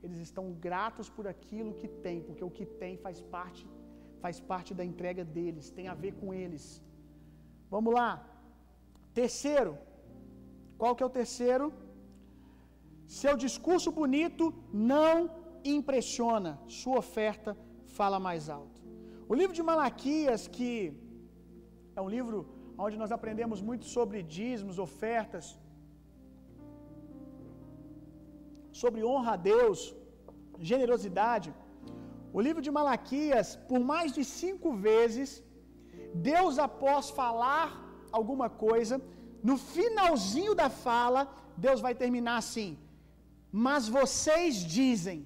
eles estão gratos por aquilo que tem, porque o que tem faz parte da entrega deles, tem a ver com eles. Vamos lá. Terceiro. Qual que é o terceiro? Seu discurso bonito não impressiona, sua oferta fala mais alto. O livro de Malaquias, que é um livro onde nós aprendemos muito sobre dízimos, ofertas, sobre honra a Deus, generosidade. O livro de Malaquias, por mais de 5 vezes, Deus, após falar alguma coisa, no finalzinho da fala, Deus vai terminar assim: mas vocês dizem,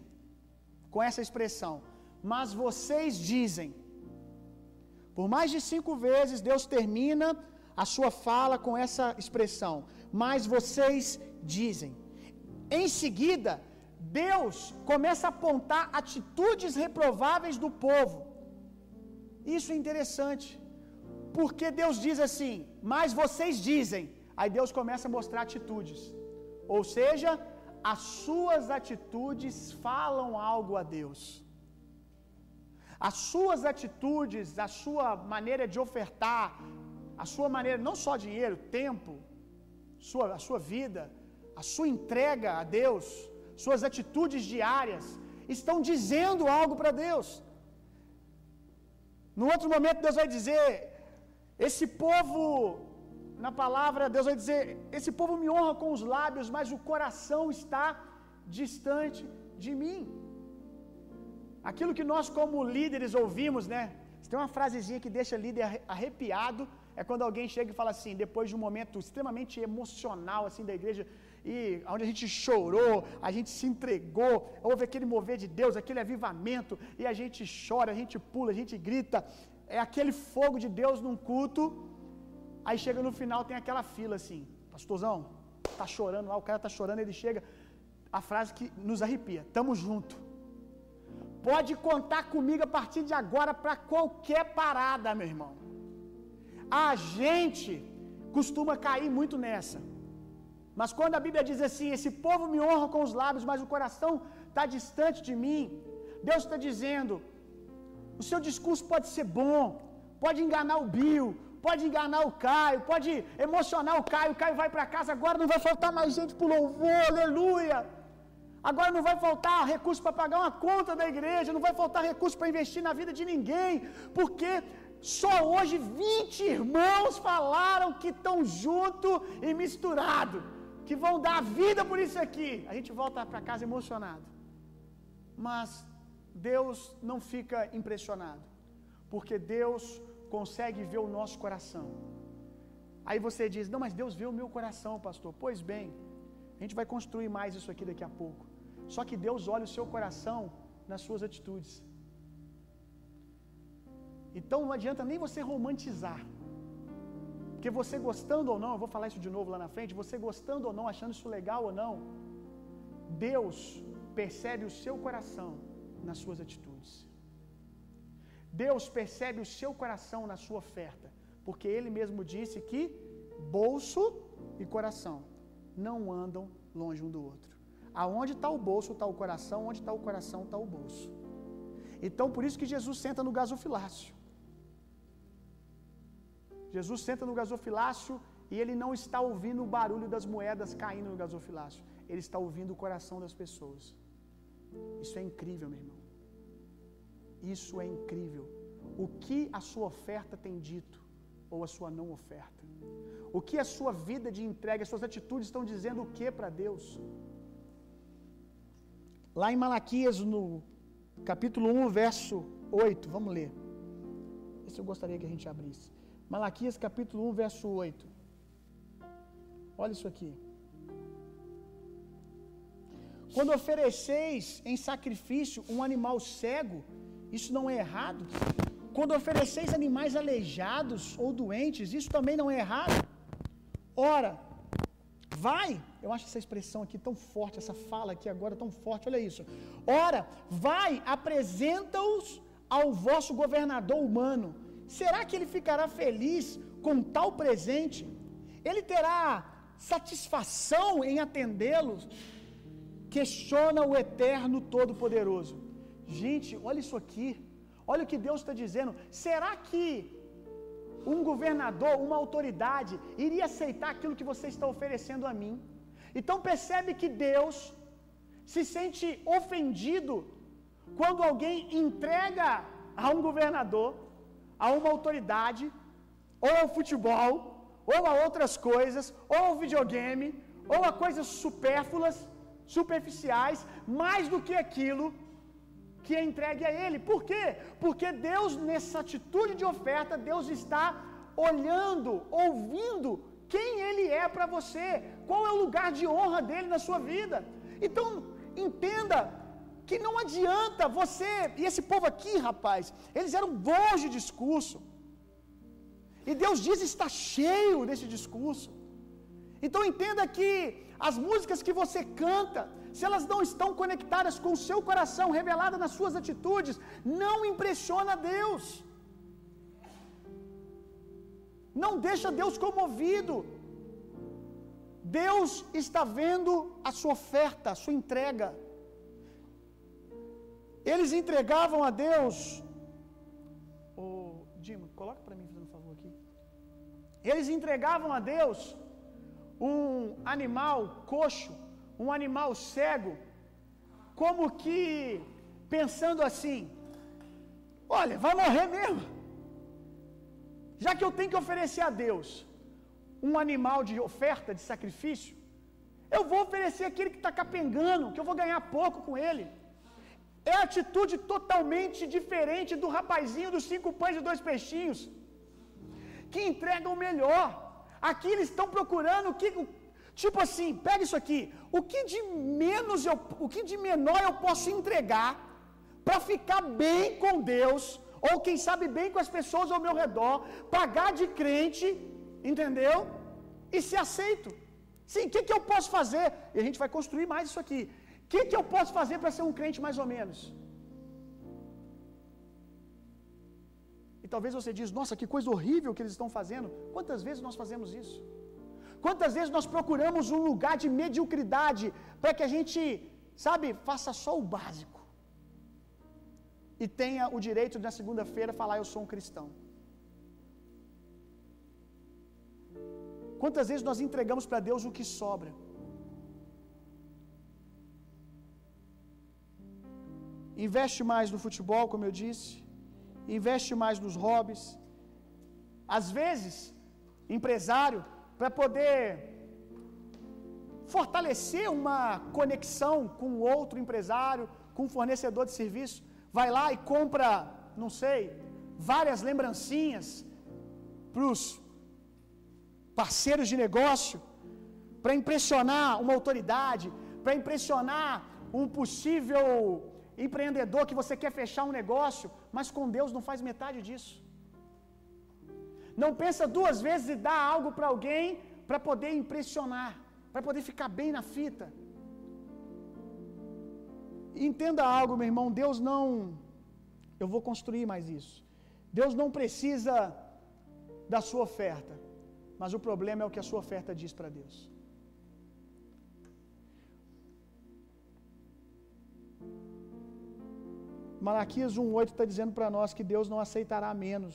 com essa expressão, mas vocês dizem. Por mais de 5 vezes, Deus termina a sua fala com essa expressão: mas vocês dizem. Em seguida, Deus começa a apontar atitudes reprováveis do povo. Isso é interessante, porque Deus diz assim: mas vocês dizem. Aí Deus começa a mostrar atitudes, ou seja, as suas atitudes falam algo a Deus. As suas atitudes, a sua maneira de ofertar, a sua maneira, não só dinheiro, tempo, a sua vida, a sua entrega a Deus, suas atitudes diárias, estão dizendo algo para Deus. No outro momento, Deus vai dizer: esse povo, na palavra, Deus vai dizer, esse povo me honra com os lábios, mas o coração está distante de mim. Aquilo que nós como líderes ouvimos, né? Tem uma frasezinha que deixa líder arrepiado, é quando alguém chega e fala assim, depois de um momento extremamente emocional assim da igreja, e onde a gente chorou, a gente se entregou, houve aquele mover de Deus, aquele avivamento, e a gente chora, a gente pula, a gente grita, é aquele fogo de Deus num culto. Aí chega no final, tem aquela fila assim, pastorzão, tá chorando lá, o cara tá chorando, ele chega, a frase que nos arrepia: tamo junto. Pode contar comigo a partir de agora para qualquer parada, meu irmão. A gente costuma cair muito nessa. Mas quando a Bíblia diz assim: esse povo me honra com os lábios, mas o coração tá distante de mim, Deus está dizendo: o seu discurso pode ser bom, pode enganar o Bill, pode enganar o Caio, pode emocionar o Caio vai para casa, agora não vai faltar mais gente pro louvor, aleluia. Agora não vai faltar recurso para pagar uma conta da igreja, não vai faltar recurso para investir na vida de ninguém, porque só hoje 20 irmãos falaram que estão junto e misturado, que vão dar a vida por isso aqui. A gente volta para casa emocionado. Mas Deus não fica impressionado, porque Deus consegue ver o nosso coração. Aí você diz: não, mas Deus vê o meu coração, pastor. Pois bem, a gente vai construir mais isso aqui daqui a pouco. Só que Deus olha o seu coração nas suas atitudes. Então não adianta nem você romantizar, porque você gostando ou não, eu vou falar isso de novo lá na frente, você gostando ou não, achando isso legal ou não, Deus percebe o seu coração nas suas atitudes. Deus percebe o seu coração na sua oferta, porque ele mesmo disse que bolso e coração não andam longe um do outro. Aonde está o bolso, está o coração. Onde está o coração, está o bolso. Então, por isso que Jesus senta no gasofilácio. Jesus senta no gasofilácio e ele não está ouvindo o barulho das moedas caindo no gasofilácio. Ele está ouvindo o coração das pessoas. Isso é incrível, meu irmão. Isso é incrível. O que a sua oferta tem dito, ou a sua não oferta? O que a sua vida de entrega, as suas atitudes estão dizendo o que para Deus? Lá em Malaquias, no capítulo 1, verso 8, vamos ler. Esse eu gostaria que a gente abrisse. Malaquias, capítulo 1, verso 8. Olha isso aqui. Quando ofereceis em sacrifício um animal cego, isso não é errado? Quando ofereceis animais aleijados ou doentes, isso também não é errado? Ora, vai, eu acho essa expressão aqui tão forte, essa fala aqui agora tão forte, olha isso. Ora, vai, apresenta-os ao vosso governador humano. Será que ele ficará feliz com tal presente? Ele terá satisfação em atendê-los? Questiona o Eterno Todo-Poderoso. Gente, olha isso aqui. Olha o que Deus está dizendo. Será que um governador, uma autoridade, iria aceitar aquilo que você está oferecendo a mim? Então percebe que Deus se sente ofendido quando alguém entrega a um governador, a uma autoridade, ou ao futebol, ou a outras coisas, ou ao videogame, ou a coisas supérfluas, superficiais, mais do que aquilo que é entregue a ele. Por quê? Porque Deus, nessa atitude de oferta, Deus está olhando, ouvindo quem ele é para você, qual é o lugar de honra dele na sua vida. Então, entenda que não adianta você, e esse povo aqui, rapaz, eles eram bons de discurso. E Deus diz está cheio desse discurso. Então entenda que as músicas que você canta, se elas não estão conectadas com o seu coração, reveladas nas suas atitudes, não impressiona a Deus. Não deixa Deus comovido. Deus está vendo a sua oferta, a sua entrega. Eles entregavam a Deus. Ô, Dima, coloca para mim, fazendo um favor aqui. Eles entregavam a Deus um animal coxo, um animal cego, como que pensando assim: olha, vai morrer mesmo. Já que eu tenho que oferecer a Deus um animal de oferta, de sacrifício, eu vou oferecer aquele que está capengando, que eu vou ganhar pouco com ele. É a atitude totalmente diferente do rapazinho dos 5 pães e 2 peixinhos, que entrega o melhor. Aqui eles estão procurando o que, tipo assim, pega isso aqui, o que de menor eu posso entregar para ficar bem com Deus, ou quem sabe bem com as pessoas ao meu redor, pagar de crente, entendeu? E ser aceito. Sim, o que eu posso fazer? E a gente vai construir mais isso aqui. O que eu posso fazer para ser um crente mais ou menos? E talvez você diz: nossa, que coisa horrível que eles estão fazendo. Quantas vezes nós fazemos isso? Quantas vezes nós procuramos um lugar de mediocridade para que a gente, sabe, faça só o básico e tenha o direito de na segunda-feira falar: eu sou um cristão. Quantas vezes nós entregamos para Deus o que sobra? Investe mais no futebol, como eu disse. Investe mais nos hobbies. Às vezes, empresário, para poder fortalecer uma conexão com outro empresário, com um fornecedor de serviço, vai lá e compra, não sei, várias lembrancinhas para os parceiros de negócio, para impressionar uma autoridade, para impressionar um possível empreendedor que você quer fechar um negócio. Mas com Deus não faz metade disso. Não pensa duas vezes e dá algo para alguém para poder impressionar, para poder ficar bem na fita. Entenda algo, meu irmão, Deus não... Eu vou construir mais isso. Deus não precisa da sua oferta, mas o problema é o que a sua oferta diz para Deus. Malaquias 1:8 está dizendo para nós que Deus não aceitará menos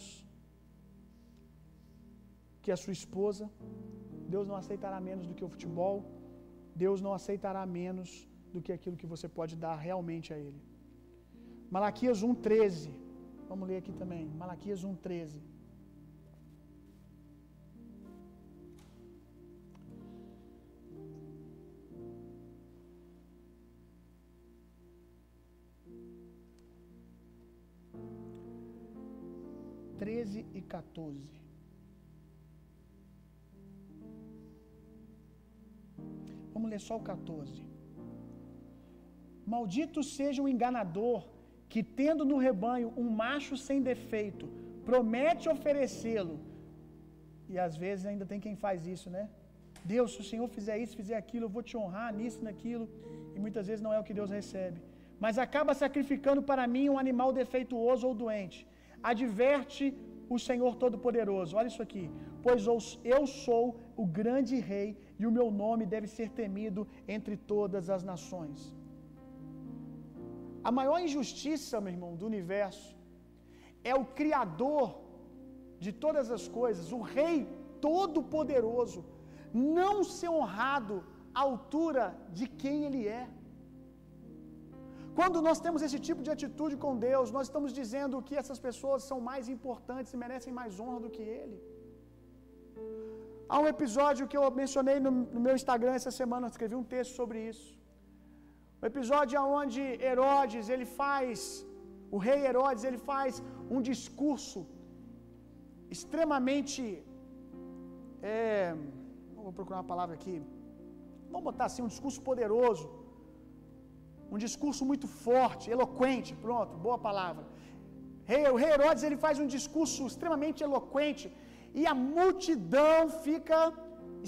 que a sua esposa, Deus não aceitará menos do que o futebol, Deus não aceitará menos do que aquilo que você pode dar realmente a Ele. Malaquias 1:13, vamos ler aqui também, Malaquias 1:13. 13 e 14. Vamos ler só o 14. Maldito seja o enganador que, tendo no rebanho um macho sem defeito, promete oferecê-lo. E às vezes ainda tem quem faz isso, né? Deus, se o Senhor fizer isso, fizer aquilo, eu vou te honrar nisso, naquilo. E muitas vezes não é o que Deus recebe. Mas acaba sacrificando para mim um animal defeituoso ou doente. Adverte o Senhor Todo-Poderoso. Olha isso aqui. Pois eu sou o grande rei e o meu nome deve ser temido entre todas as nações. A maior injustiça, meu irmão, do universo é o Criador de todas as coisas, o Rei Todo-Poderoso, não ser honrado à altura de quem Ele é. Quando nós temos esse tipo de atitude com Deus, nós estamos dizendo que essas pessoas são mais importantes e merecem mais honra do que Ele. Há um episódio que eu mencionei no meu Instagram essa semana, eu escrevi um texto sobre isso. Um episódio onde Herodes, ele faz, o rei Herodes, ele faz um discurso extremamente, vou procurar uma palavra aqui, vamos botar assim, um discurso poderoso, um discurso muito forte, eloquente, pronto, boa palavra. O rei Herodes, ele faz um discurso extremamente eloquente e a multidão fica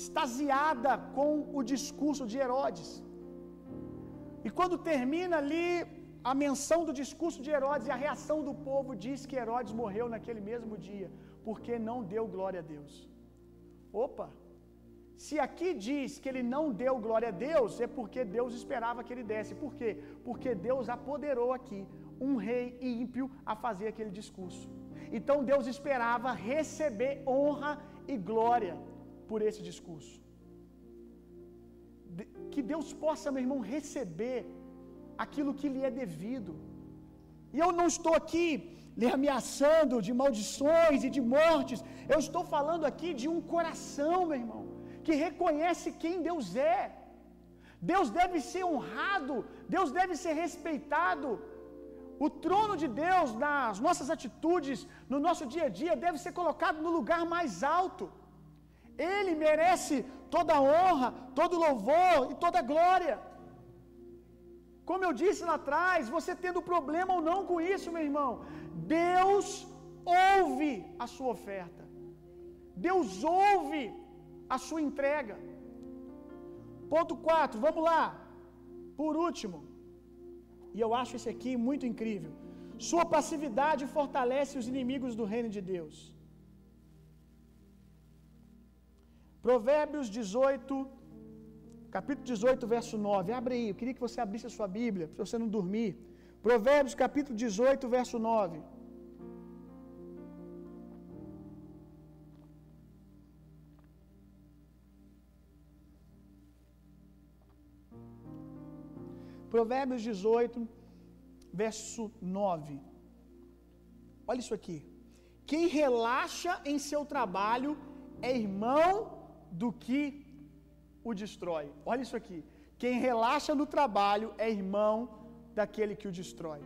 extasiada com o discurso de Herodes. E quando termina ali a menção do discurso de Herodes, a reação do povo diz que Herodes morreu naquele mesmo dia, porque não deu glória a Deus. Opa! Se aqui diz que ele não deu glória a Deus, é porque Deus esperava que ele desse. Por quê? Porque Deus apoderou aqui um rei ímpio a fazer aquele discurso. Então Deus esperava receber honra e glória por esse discurso. Que Deus possa, meu irmão, receber aquilo que lhe é devido. E eu não estou aqui lhe ameaçando de maldições e de mortes. Eu estou falando aqui de um coração, meu irmão, que reconhece quem Deus é. Deus deve ser honrado, Deus deve ser respeitado. O trono de Deus, nas nossas atitudes, no nosso dia a dia, deve ser colocado no lugar mais alto. Ele merece toda a honra, todo o louvor e toda a glória. Como eu disse lá atrás, você tendo problema ou não com isso, meu irmão, Deus ouve a sua oferta. Deus ouve a sua entrega. Ponto 4, vamos lá. Por último, e eu acho esse aqui muito incrível. Sua passividade fortalece os inimigos do reino de Deus. Provérbios 18, capítulo 18, verso 9. Abre aí, eu queria que você abrisse a sua Bíblia, para você não dormir. Provérbios, capítulo 18, verso 9. Provérbios 18, verso 9. Olha isso aqui. Quem relaxa em seu trabalho é irmão do que o destrói. Olha isso aqui. Quem relaxa no trabalho é irmão daquele que o destrói.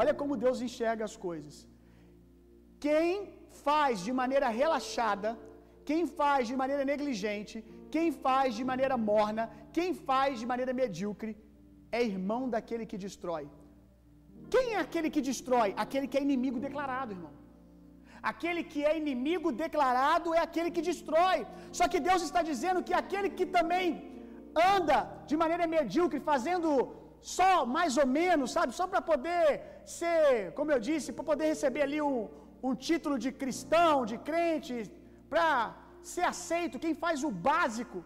Olha como Deus enxerga as coisas. Quem faz de maneira relaxada, quem faz de maneira negligente, quem faz de maneira morna, quem faz de maneira medíocre, é irmão daquele que destrói. Quem é aquele que destrói? Aquele que é inimigo declarado, irmão. Aquele que é inimigo declarado é aquele que destrói. Só que Deus está dizendo que aquele que também anda de maneira medíocre, fazendo só mais ou menos, sabe? Só para poder ser, como eu disse, para poder receber ali um título de cristão, de crente, para ser aceito. Quem faz o básico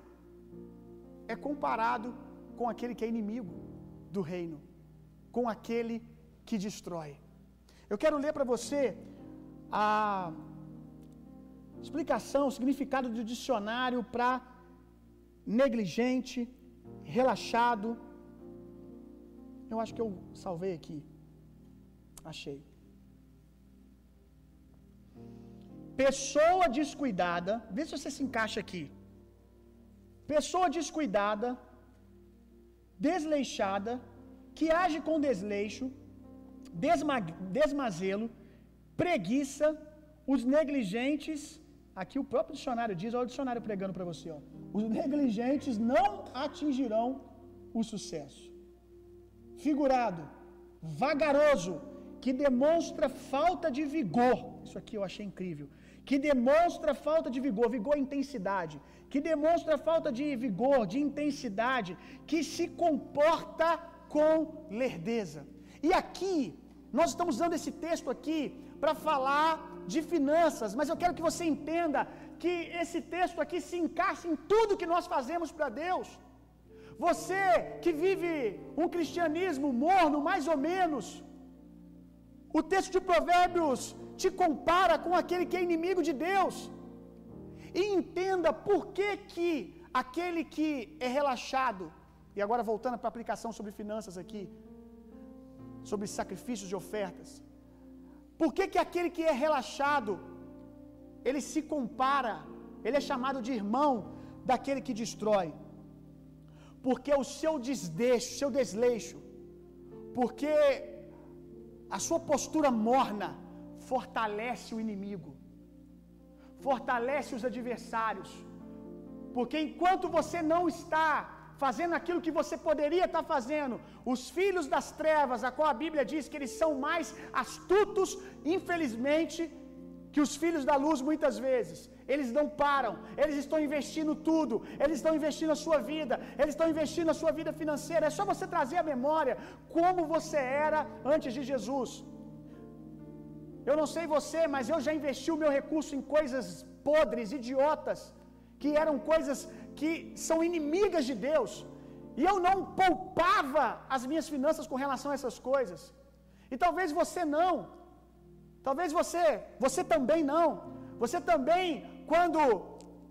é comparado com aquele que é inimigo do reino, com aquele que destrói. Eu quero ler para você a explicação, o significado do dicionário para negligente, relaxado. Eu acho que eu salvei aqui. Achei. Pessoa descuidada, vê se você se encaixa aqui. Pessoa descuidada, desleixada, que age com desleixo, desmazelo, preguiça, Os negligentes, aqui o próprio dicionário diz, olha o dicionário pregando para você, ó, os negligentes não atingirão o sucesso. Figurado, vagaroso, que demonstra falta de vigor. Isso aqui eu achei incrível. Que demonstra falta de vigor, vigor é intensidade. Que demonstra falta de vigor, de intensidade, que se comporta com lerdeza. E aqui, nós estamos usando esse texto aqui para falar de finanças, mas eu quero que você entenda que esse texto aqui se encaixa em tudo que nós fazemos para Deus. Você que vive um cristianismo morno, mais ou menos, o texto de Provérbios te compara com aquele que é inimigo de Deus. E entenda por que que aquele que é relaxado, e agora voltando para a aplicação sobre finanças aqui, sobre sacrifícios de ofertas, por que que aquele que é relaxado, ele se compara, ele é chamado de irmão daquele que destrói? Porque o seu desdeixo, seu desleixo, porque a sua postura morna fortalece o inimigo, fortalece os adversários, porque enquanto você não está fazendo aquilo que você poderia estar fazendo, os filhos das trevas, a qual a Bíblia diz que eles são mais astutos, infelizmente, que os filhos da luz muitas vezes. Eles não param, eles estão investindo tudo, eles estão investindo a sua vida, eles estão investindo a sua vida financeira. É só você trazer à memória como você era antes de Jesus. Eu não sei você, mas eu já investi o meu recurso em coisas podres, idiotas, que eram coisas que são inimigas de Deus. E eu não poupava as minhas finanças com relação a essas coisas. E talvez você não. Talvez você também não. Você também, quando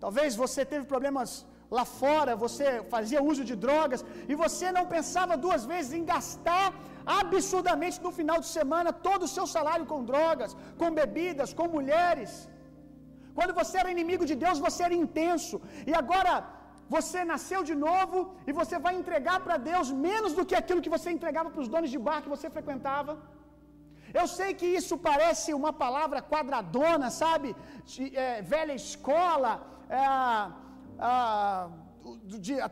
talvez você teve problemas lá fora, você fazia uso de drogas e você não pensava duas vezes em gastar absurdamente no final de semana todo o seu salário com drogas, com bebidas, com mulheres. Quando você era inimigo de Deus, você era intenso. E agora você nasceu de novo e você vai entregar para Deus menos do que aquilo que você entregava para os donos de bar que você frequentava. Eu sei que isso parece uma palavra quadradona, sabe? Velha escola,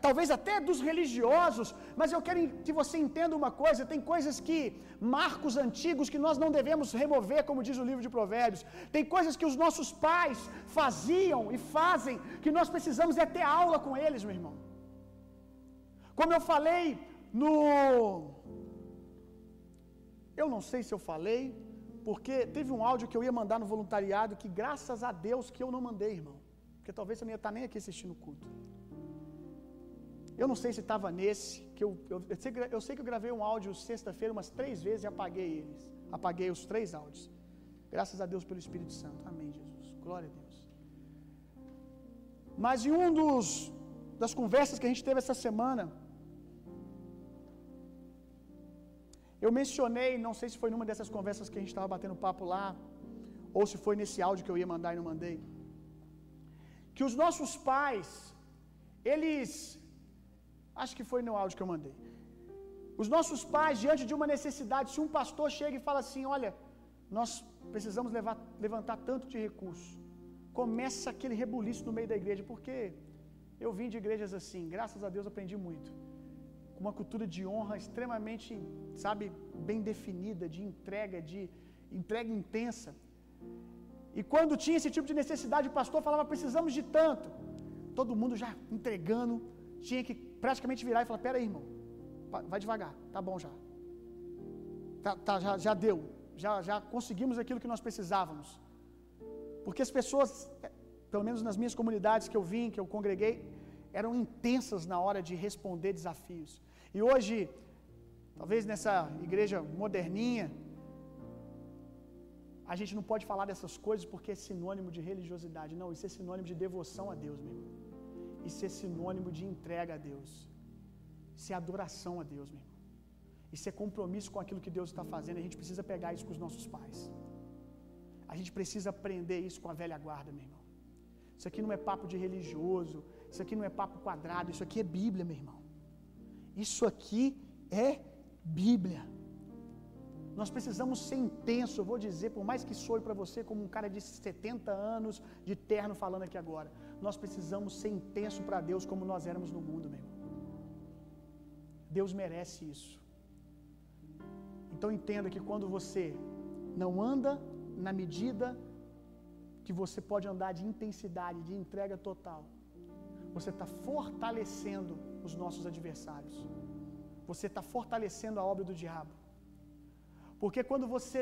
talvez até dos religiosos, mas eu quero que você entenda uma coisa: tem coisas que, marcos antigos, que nós não devemos remover, como diz o livro de Provérbios. Tem coisas que os nossos pais faziam e fazem, que nós precisamos é ter aula com eles, meu irmão. Como eu falei no... Eu não sei se eu falei, porque teve um áudio que eu ia mandar no voluntariado, que graças a Deus que eu não mandei, irmão. Porque talvez eu não ia estar nem aqui assistindo o culto. Eu não sei se estava nesse, que eu sei que eu gravei um áudio sexta-feira umas 3 vezes e apaguei eles. Apaguei os 3 áudios. Graças a Deus pelo Espírito Santo. Amém, Jesus. Glória a Deus. Mas em um das conversas que a gente teve essa semana, eu mencionei, não sei se foi numa dessas conversas que a gente estava batendo papo lá, ou se foi nesse áudio que eu ia mandar e não mandei, que os nossos pais, eles, acho que foi no áudio que eu mandei, os nossos pais, diante de uma necessidade, se um pastor chega e fala assim: olha, nós precisamos levantar tanto de recurso, começa aquele rebuliço no meio da igreja, porque eu vim de igrejas assim, graças a Deus aprendi muito, com uma cultura de honra extremamente, sabe, bem definida, de entrega intensa. E quando tinha esse tipo de necessidade, o pastor falava: precisamos de tanto. Todo mundo já entregando, tinha que praticamente virar e falar: pera aí, irmão, vai devagar, tá bom já. Já deu, já conseguimos aquilo que nós precisávamos. Porque as pessoas, pelo menos nas minhas comunidades que eu vim, que eu congreguei, eram intensas na hora de responder desafios. E hoje, talvez nessa igreja moderninha, a gente não pode falar dessas coisas porque é sinônimo de religiosidade. Não, isso é sinônimo de devoção a Deus, meu irmão. Isso é sinônimo de entrega a Deus. Isso é adoração a Deus, meu irmão. Isso é compromisso com aquilo que Deus está fazendo. A gente precisa pegar isso com os nossos pais. A gente precisa aprender isso com a velha guarda, meu irmão. Isso aqui não é papo de religioso. Isso aqui não é papo quadrado. Isso aqui é Bíblia, meu irmão. Isso aqui é Bíblia. Nós precisamos ser intenso. Eu vou dizer, por mais que soe para você como um cara de 70 anos de terno falando aqui agora, nós precisamos ser intenso para Deus como nós éramos no mundo, meu irmão. Deus merece isso. Então entenda que quando você não anda na medida que você pode andar de intensidade, de entrega total, você está fortalecendo os nossos adversários. Você está fortalecendo a obra do diabo. Porque quando você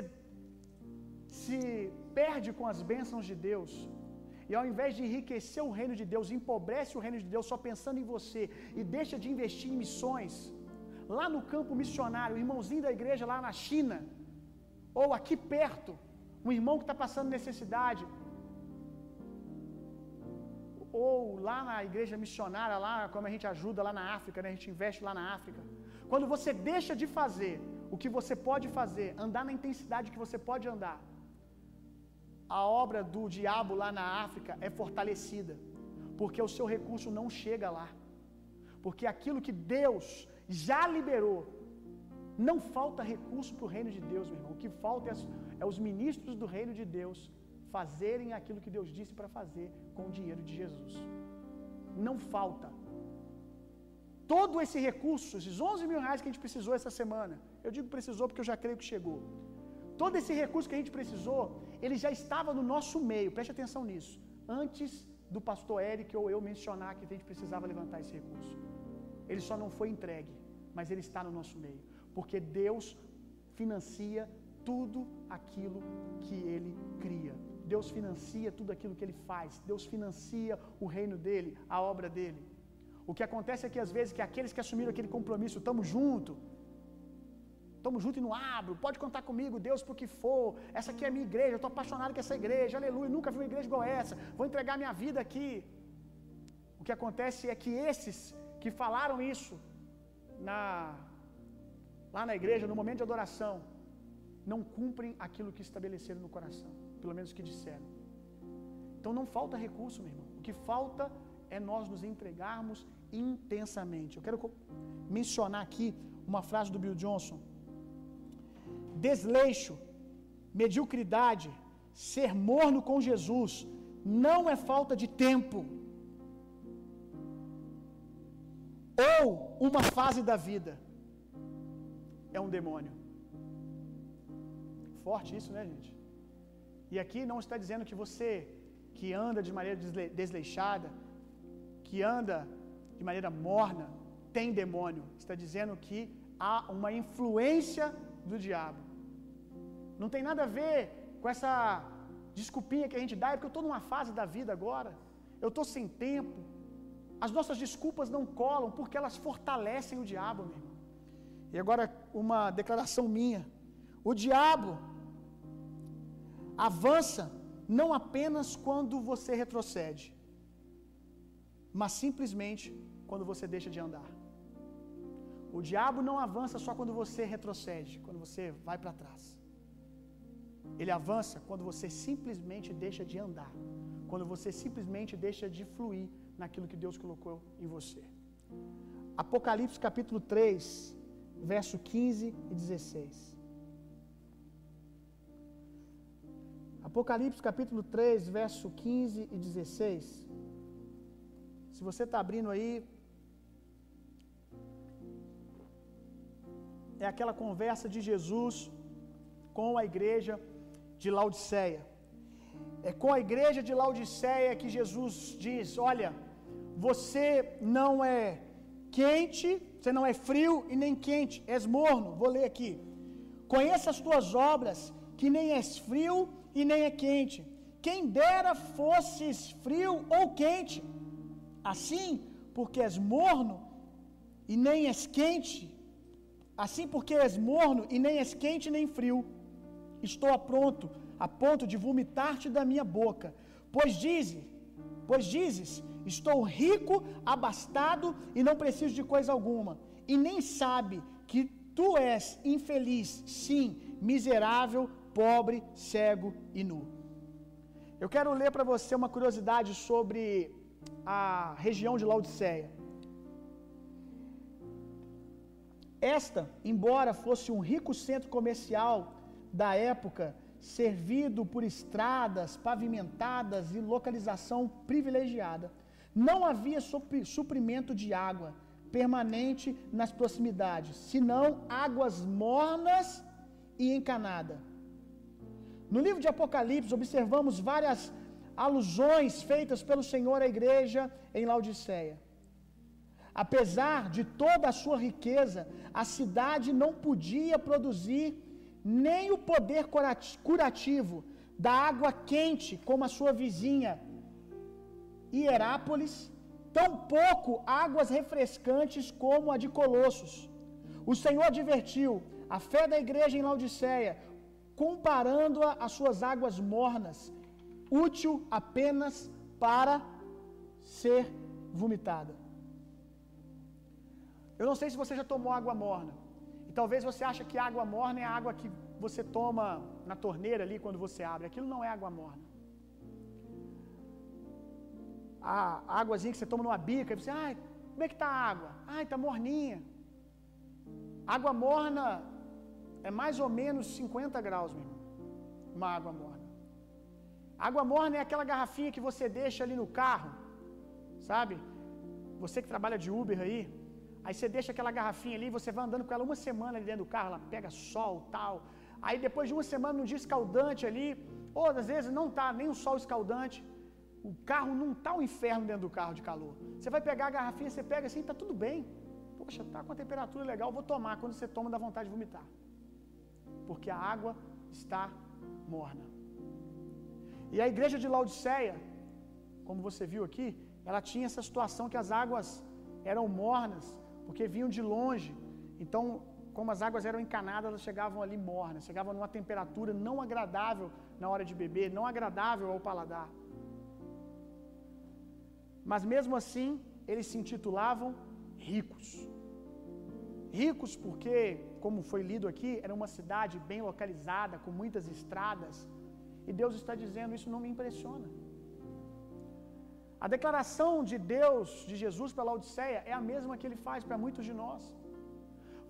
se perde com as bênçãos de Deus, e ao invés de enriquecer o reino de Deus, empobrece o reino de Deus só pensando em você, e deixa de investir em missões, lá no campo missionário, o irmãozinho da igreja lá na China, ou aqui perto, um irmão que está passando necessidade, ou lá na igreja missionária, lá como a gente ajuda lá na África, né? A gente investe lá na África. Quando você deixa de fazer o que você pode fazer, andar na intensidade que você pode andar, a obra do diabo lá na África é fortalecida, porque o seu recurso não chega lá, porque aquilo que Deus já liberou, não falta recurso para o reino de Deus, meu irmão. O que falta é os ministros do reino de Deus fazerem aquilo que Deus disse para fazer com o dinheiro de Jesus. Não falta. Todo esse recurso, esses 11 mil reais que a gente precisou essa semana, eu digo precisou porque eu já creio que chegou. Todo esse recurso que a gente precisou, ele já estava no nosso meio, preste atenção nisso, antes do pastor Eric ou eu mencionar que a gente precisava levantar esse recurso. Ele só não foi entregue, mas ele está no nosso meio, porque Deus financia tudo aquilo que ele cria. Deus financia tudo aquilo que ele faz. Deus financia o reino dele, a obra dele. O que acontece é que às vezes que aqueles que assumiram aquele compromisso, tamo junto e não abro, pode contar comigo, Deus, pro que for, essa aqui é a minha igreja, eu tô apaixonado com essa igreja, aleluia, nunca vi uma igreja igual essa, vou entregar minha vida aqui. O que acontece é que esses que falaram isso lá na igreja, no momento de adoração, não cumprem aquilo que estabeleceram no coração, pelo menos que disseram. Então não falta recurso, meu irmão. O que falta é nós nos entregarmos intensamente. Eu quero mencionar aqui uma frase do Bill Johnson: desleixo, mediocridade, ser morno com Jesus não é falta de tempo ou uma fase da vida, é um demônio. Forte isso, né, gente? E aqui não está dizendo que você que anda de maneira desleixada, que anda de maneira morna, tem demônio. Está dizendo que há uma influência do diabo. Não tem nada a ver com essa desculpinha que a gente dá, é porque eu estou numa fase da vida agora, eu estou sem tempo. As nossas desculpas não colam, porque elas fortalecem o diabo, meu irmão. E agora uma declaração minha: o diabo avança não apenas quando você retrocede, mas simplesmente quando você deixa de andar. O diabo não avança só quando você retrocede, quando você vai para trás. Ele avança quando você simplesmente deixa de andar, quando você simplesmente deixa de fluir naquilo que Deus colocou em você. Apocalipse capítulo 3, verso 15 e 16. Apocalipse capítulo 3, verso 15 e 16. Se você está abrindo aí, é aquela conversa de Jesus com a igreja de Laodiceia. É com a igreja de Laodiceia que Jesus diz: olha, você não é quente, você não é frio e nem quente, és morno. Vou ler aqui: conheça as tuas obras, que nem és frio e nem é quente. Quem dera fosses frio ou quente. Assim, porque és morno e nem és quente, nem frio, estou a ponto de vomitar-te da minha boca. Pois dizes, estou rico, abastado e não preciso de coisa alguma, e nem sabe que tu és infeliz, sim, miserável, pobre, cego e nu. Eu quero ler para você uma curiosidade sobre a região de Laodiceia. Esta, embora fosse um rico centro comercial da época, servido por estradas pavimentadas e localização privilegiada, não havia suprimento de água permanente nas proximidades, senão águas mornas e encanada. No livro de Apocalipse, observamos várias alusões feitas pelo Senhor à igreja em Laodiceia. Apesar de toda a sua riqueza, a cidade não podia produzir nem o poder curativo da água quente como a sua vizinha Hierápolis, tampouco águas refrescantes como a de Colossos. O Senhor advertiu a fé da igreja em Laodiceia, comparando-a às suas águas mornas, útil apenas para ser vomitada. Eu não sei se você já tomou água morna. E talvez você ache que água morna é a água que você toma na torneira ali quando você abre. Aquilo não é água morna. A águazinha que você toma numa bica, e você, ai, como é que tá a água? Ai, tá morninha. Água morna é mais ou menos 50 graus, meu irmão. Uma água morna. Água morna é aquela garrafinha que você deixa ali no carro, sabe? Você que trabalha de Uber aí, aí você deixa aquela garrafinha ali, você vai andando com ela uma semana ali dentro do carro, ela pega sol, tal. Aí depois de uma semana, num dia escaldante ali, ou às vezes não tá nem o sol escaldante, o carro não tá um inferno dentro do carro de calor. Você vai pegar a garrafinha, você pega assim, tá tudo bem. Poxa, tá com a temperatura legal, vou tomar. Quando você toma, dá vontade de vomitar. Porque a água está morna. E a igreja de Laodiceia, como você viu aqui, ela tinha essa situação que as águas eram mornas, porque vinham de longe. Então, como as águas eram encanadas, elas chegavam ali mornas, chegavam numa temperatura não agradável na hora de beber, não agradável ao paladar. Mas mesmo assim, eles se intitulavam ricos. Ricos porque, como foi lido aqui, era uma cidade bem localizada, com muitas estradas. E Deus está dizendo, isso não me impressiona. A declaração de Deus, de Jesus para Laodiceia, é a mesma que ele faz para muitos de nós.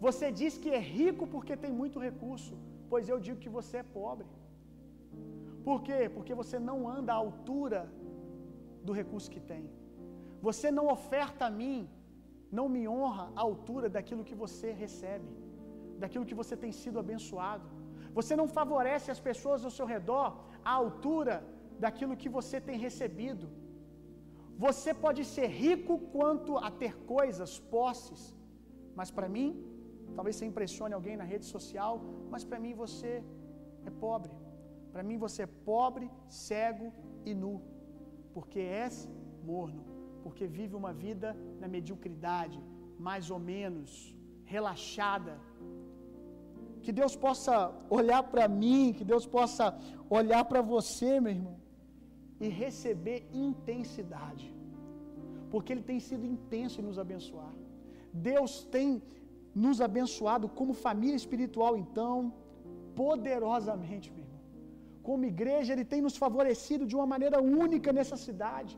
Você diz que é rico porque tem muito recurso, pois eu digo que você é pobre. Por quê? Porque você não anda à altura do recurso que tem. Você não oferta a mim, não me honra à altura daquilo que você recebe, daquilo que você tem sido abençoado. Você não favorece as pessoas ao seu redor à altura daquilo que você tem recebido. Você pode ser rico quanto a ter coisas, posses, mas para mim, talvez você impressione alguém na rede social, mas para mim você é pobre. Para mim você é pobre, cego e nu, porque és morno, porque vive uma vida na mediocridade, mais ou menos, relaxada. Que Deus possa olhar para mim, que Deus possa olhar para você, meu irmão, e receber intensidade, porque Ele tem sido intenso em nos abençoar. Deus tem nos abençoado como família espiritual, então, poderosamente, meu irmão. Como igreja, Ele tem nos favorecido de uma maneira única nessa cidade.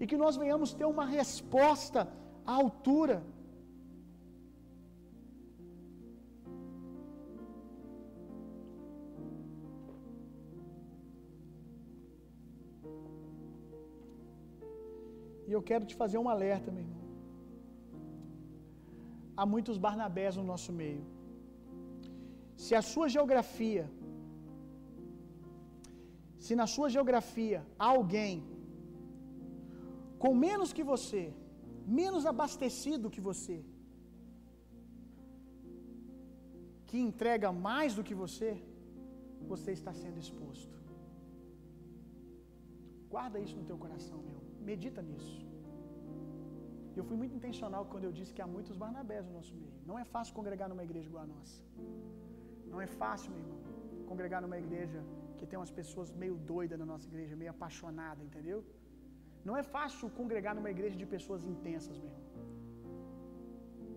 E que nós venhamos ter uma resposta à altura. E eu quero te fazer um alerta, meu irmão. Há muitos Barnabés no nosso meio. Se a sua geografia, se na sua geografia há alguém com menos que você, menos abastecido que você, que entrega mais do que você, você está sendo exposto. Guarda isso no teu coração, meu. Medita nisso. Eu fui muito intencional quando eu disse que há muitos Barnabés no nosso meio. Não é fácil congregar numa igreja igual a nossa. Não é fácil, meu irmão, congregar numa igreja que tem umas pessoas meio doidas na nossa igreja, meio apaixonada, entendeu? Não é fácil congregar numa igreja de pessoas intensas, meu irmão.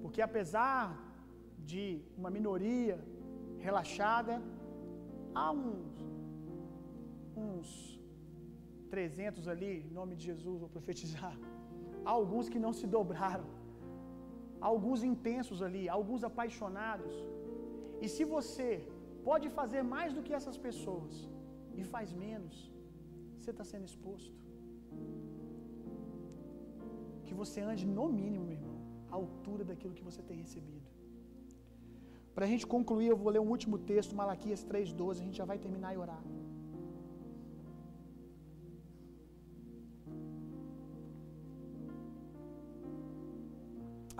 Porque apesar de uma minoria relaxada, há uns 300 ali, em nome de Jesus, vou profetizar. Há alguns que não se dobraram alguns intensos ali, alguns apaixonados. E se você pode fazer mais do que essas pessoas e faz menos, você está sendo exposto. Que você ande no mínimo, meu irmão, à altura daquilo que você tem recebido. Para a gente concluir, eu vou ler um último texto, Malaquias 3:12, a gente já vai terminar e orar.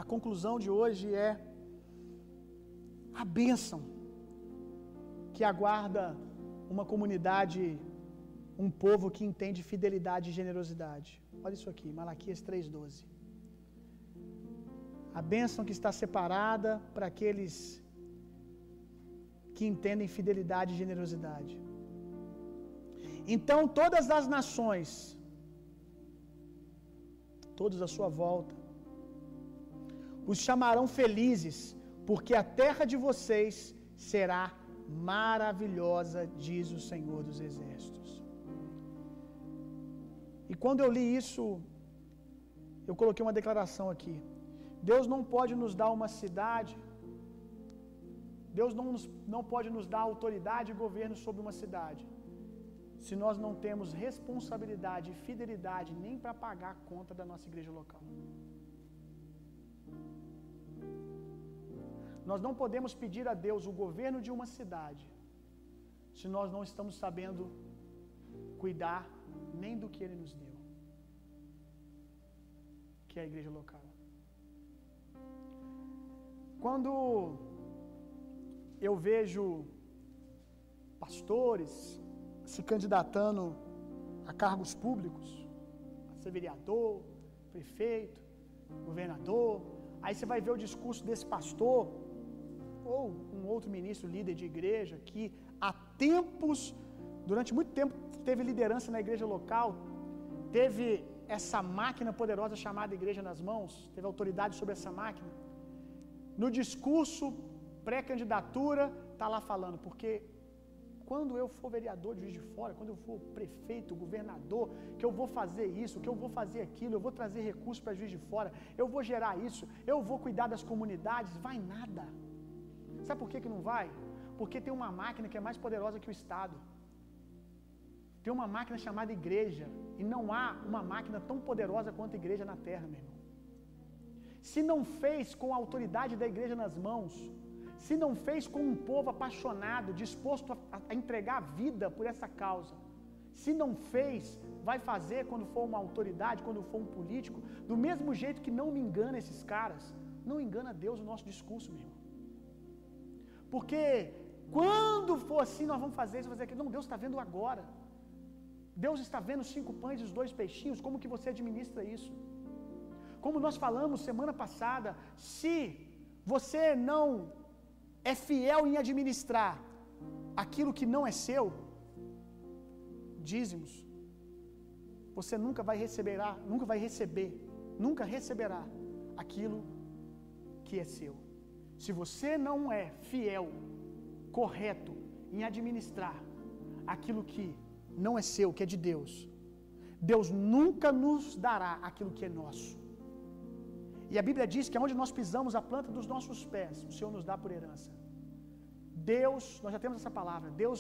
A conclusão de hoje é a bênção que aguarda uma comunidade, um povo que entende fidelidade e generosidade. Olha isso aqui, Malaquias 3:12. A bênção que está separada para aqueles que entendem fidelidade e generosidade. Então todas as nações, todos à sua volta, os chamarão felizes, porque a terra de vocês será maravilhosa, diz o Senhor dos Exércitos. E quando eu li isso, eu coloquei uma declaração aqui. Deus não pode nos dar uma cidade, Deus não pode nos dar autoridade e governo sobre uma cidade, se nós não temos responsabilidade e fidelidade nem para pagar a conta da nossa igreja local. Nós não podemos pedir a Deus o governo de uma cidade, se nós não estamos sabendo cuidar nem do que Ele nos deu, que é a igreja local. Quando eu vejo pastores se candidatando a cargos públicos, a ser vereador, prefeito, governador, aí você vai ver o discurso desse pastor ou um outro ministro, líder de igreja, que há tempos, durante muito tempo, teve liderança na igreja local, teve essa máquina poderosa chamada igreja nas mãos, teve autoridade sobre essa máquina. No discurso pré-candidatura, está lá falando, porque quando eu for vereador de Juiz de Fora, quando eu for prefeito, governador, que eu vou fazer isso, que eu vou fazer aquilo, eu vou trazer recursos para Juiz de Fora, eu vou gerar isso, eu vou cuidar das comunidades. Vai nada. Sabe por que que não vai? Porque tem uma máquina que é mais poderosa que o Estado. Tem uma máquina chamada igreja, e não há uma máquina tão poderosa quanto a igreja na terra, meu irmão. Se não fez com a autoridade da igreja nas mãos, se não fez com um povo apaixonado, disposto a entregar a vida por essa causa, se não fez, vai fazer quando for uma autoridade, quando for um político. Do mesmo jeito que não me engana esses caras, não engana Deus o nosso discurso, meu irmão. Porque quando for assim, nós vamos fazer isso, fazer aquilo. Não, Deus está vendo agora. Deus está vendo os 5 pães e os 2 peixinhos, como que você administra isso? Como nós falamos semana passada, se você não é fiel em administrar aquilo que não é seu, dízimos, você nunca receberá aquilo que é seu. Se você não é fiel, correto em administrar aquilo que não é seu, que é de Deus, Deus nunca nos dará aquilo que é nosso. E a Bíblia diz que aonde nós pisamos a planta dos nossos pés, o Senhor nos dá por herança. Deus, nós já temos essa palavra, Deus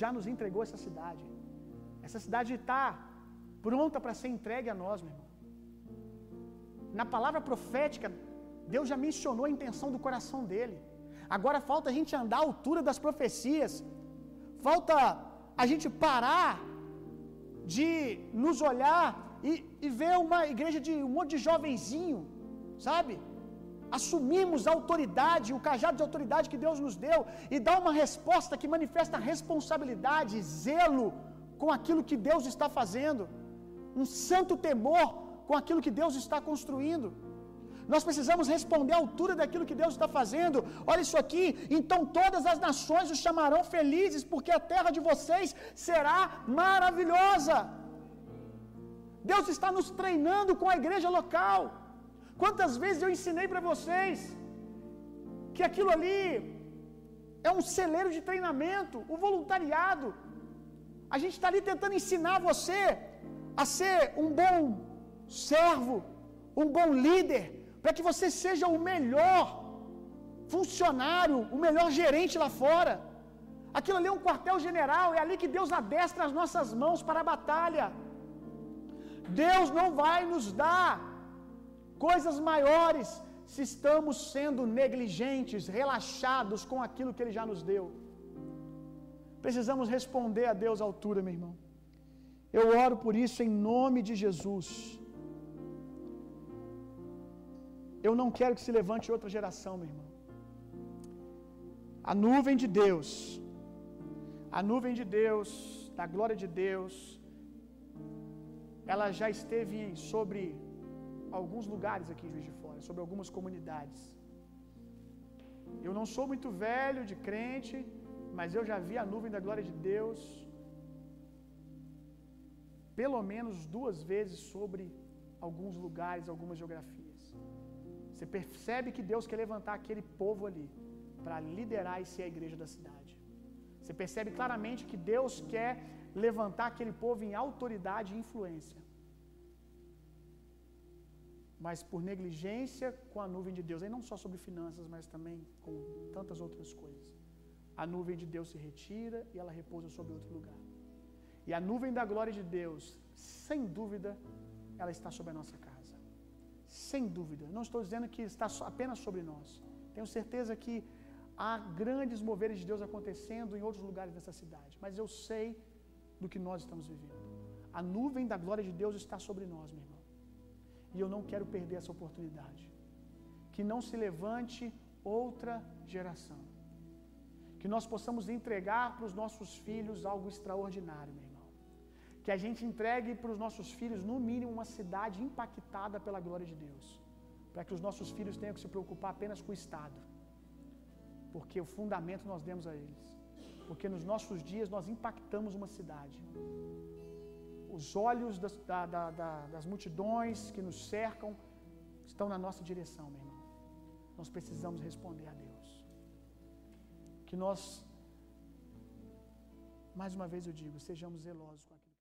já nos entregou essa cidade. Essa cidade está pronta para ser entregue a nós, meu irmão. Na palavra profética, Deus já mencionou a intenção do coração dele. Agora falta a gente andar à altura das profecias. Falta a gente parar de nos olhar e ver uma igreja de um monte de jovenzinho, sabe? Assumimos a autoridade, o cajado de autoridade que Deus nos deu, e dá uma resposta que manifesta responsabilidade, zelo com aquilo que Deus está fazendo, um santo temor com aquilo que Deus está construindo. Nós precisamos responder à altura daquilo que Deus está fazendo. Olha isso aqui. Então todas as nações os chamarão felizes, porque a terra de vocês será maravilhosa. Deus está nos treinando com a igreja local. Quantas vezes eu ensinei para vocês que aquilo ali é um celeiro de treinamento, o voluntariado. A gente está ali tentando ensinar você a ser um bom servo, um bom líder, para que você seja o melhor funcionário, o melhor gerente lá fora. Aquilo ali é um quartel-general, é ali que Deus adestra as nossas mãos para a batalha. Deus não vai nos dar coisas maiores se estamos sendo negligentes, relaxados com aquilo que Ele já nos deu. Precisamos responder a Deus à altura, meu irmão. Eu oro por isso em nome de Jesus. Eu não quero que se levante outra geração, meu irmão. A nuvem de Deus, a nuvem de Deus, da glória de Deus, ela já esteve sobre alguns lugares aqui em Juiz de Fora, sobre algumas comunidades. Eu não sou muito velho de crente, mas eu já vi a nuvem da glória de Deus pelo menos 2 vezes sobre alguns lugares, algumas geografias. Você percebe que Deus quer levantar aquele povo ali para liderar e ser a igreja da cidade. Você percebe claramente que Deus quer levantar aquele povo em autoridade e influência. Mas por negligência com a nuvem de Deus, e não só sobre finanças, mas também com tantas outras coisas. A nuvem de Deus se retira e ela repousa sobre outro lugar. E a nuvem da glória de Deus, sem dúvida, ela está sobre a nossa casa. Sem dúvida. Não estou dizendo que está apenas sobre nós. Tenho certeza que há grandes moveres de Deus acontecendo em outros lugares dessa cidade. Mas eu sei do que nós estamos vivendo. A nuvem da glória de Deus está sobre nós, meu irmão. E eu não quero perder essa oportunidade. Que não se levante outra geração. Que nós possamos entregar para os nossos filhos algo extraordinário, meu irmão. Que a gente entregue para os nossos filhos, no mínimo, uma cidade impactada pela glória de Deus. Para que os nossos filhos tenham que se preocupar apenas com o Estado. Porque o fundamento nós demos a eles. Porque nos nossos dias nós impactamos uma cidade. Os olhos das multidões que nos cercam estão na nossa direção, meu irmão. Nós precisamos responder a Deus. Que nós, mais uma vez eu digo, sejamos zelosos com aquilo.